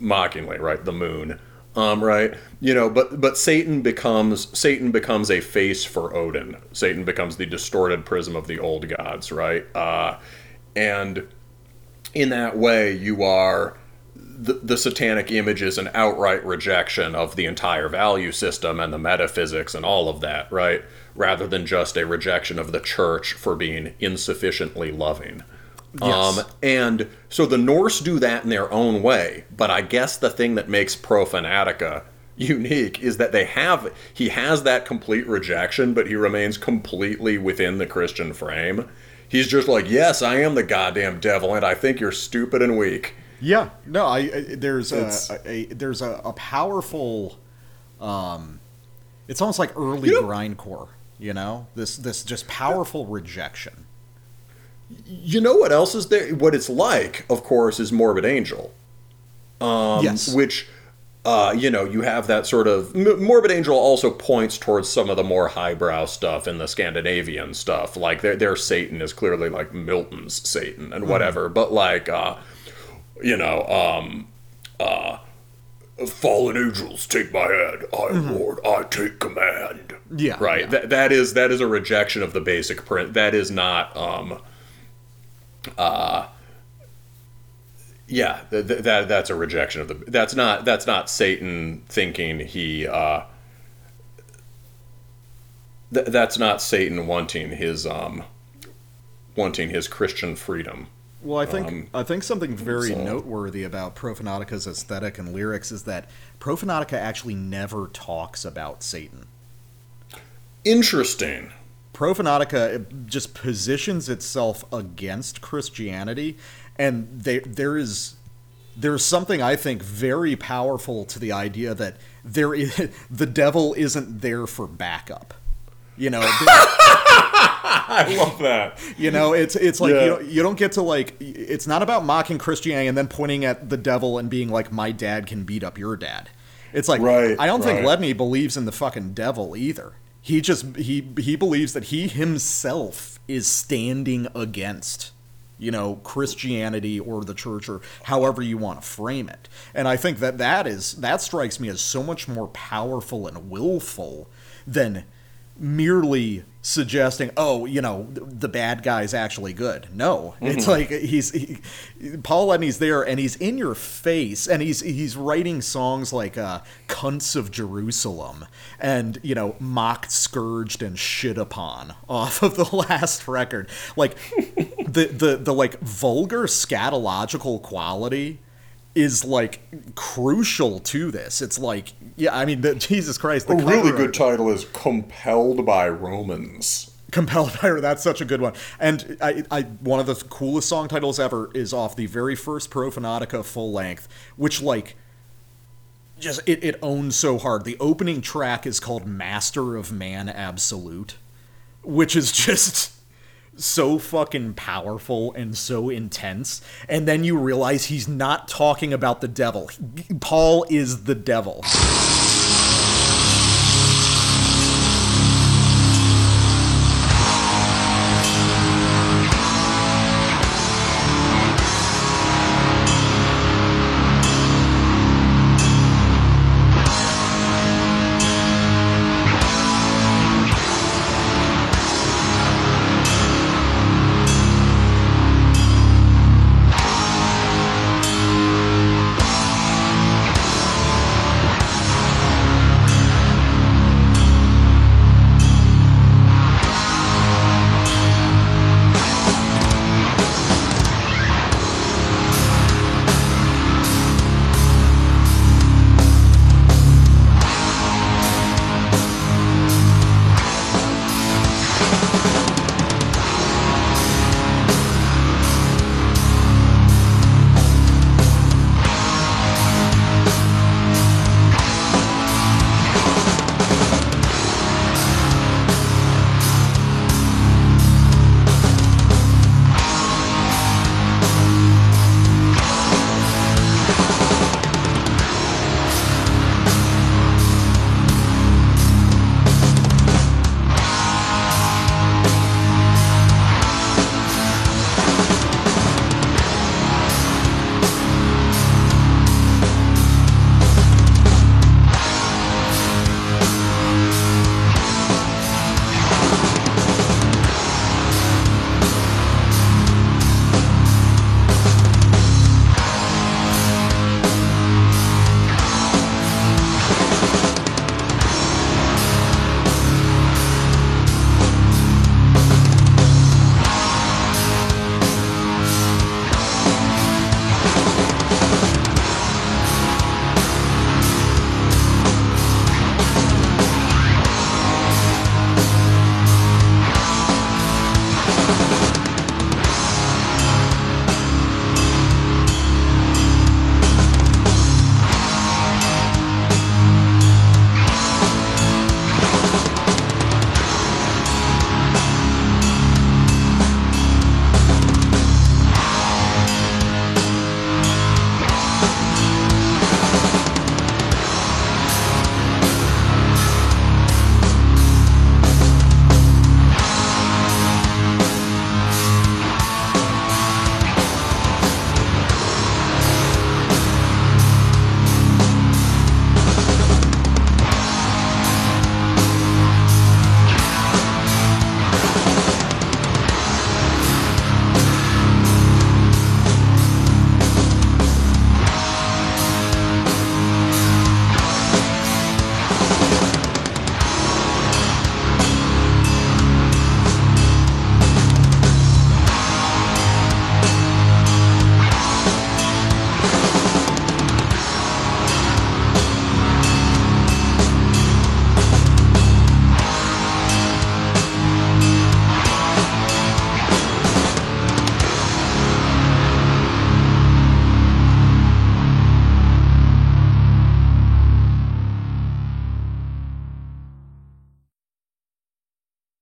mockingly, right, the moon, um, right, you know, but but Satan becomes Satan becomes a face for Odin. Satan becomes the distorted prism of the old gods, right? Uh, and in that way, you are the, the satanic image is an outright rejection of the entire value system and the metaphysics and all of that, right? Rather than just a rejection of the church for being insufficiently loving. Yes. Um, and so the Norse do that in their own way, but I guess the thing that makes Profanatica unique is that they have, he has that complete rejection, but he remains completely within the Christian frame. He's just like, yes, I am the goddamn devil, and I think you're stupid and weak. Yeah, no, I, I there's a, a there's a, a powerful, um, it's almost like early you know, grindcore, you know, this this just powerful rejection. You know what else is there? What it's like, of course, is Morbid Angel. Um, yes. Which, uh, you know, you have that sort of... Morbid Angel also points towards some of the more highbrow stuff and the Scandinavian stuff. Like, their, their Satan is clearly, like, Milton's Satan and whatever. Mm-hmm. But, like, uh, you know, um, uh, fallen angels, take my hand. I, mm-hmm. Lord, I take command. Yeah. Right? Yeah. That, that is that is a rejection of the basic print. That is not... Um, Uh, yeah, th- th- that that's a rejection of the. That's not that's not Satan thinking he. Uh, th- that's not Satan wanting his um, wanting his Christian freedom. Well, I think um, I think something very so. noteworthy about Profanatica's aesthetic and lyrics is that Profanatica actually never talks about Satan. Interesting. Profanatica just positions itself against Christianity, and they, there is there's something I think very powerful to the idea that there is, the devil isn't there for backup. You know, I love that. You know, it's it's like yeah. you don't, you don't get to like it's not about mocking Christianity and then pointing at the devil and being like, my dad can beat up your dad. It's like right, I don't right. think Ledney believes in the fucking devil either. He just he he believes that he himself is standing against, you know, Christianity or the church or however you want to frame it. And I think that that is that strikes me as so much more powerful and willful than merely suggesting, oh, you know, the bad guy's actually good. No, mm-hmm. It's like he's he, Paul Ledney's there and he's in your face and he's he's writing songs like uh, Cunts of Jerusalem and, you know, Mocked, Scourged and Shit Upon off of the last record. Like the, the, the like vulgar scatological quality is like crucial to this. It's like, yeah, I mean, the, Jesus Christ. The a really good title is Compelled by Romans. Compel Fire, that's such a good one. And I, I, one of the coolest song titles ever is off the very first Profanatica full length, which, like, just, it, it owns so hard. The opening track is called Master of Man Absolute, which is just so fucking powerful and so intense. And then you realize he's not talking about the devil. Paul is the devil.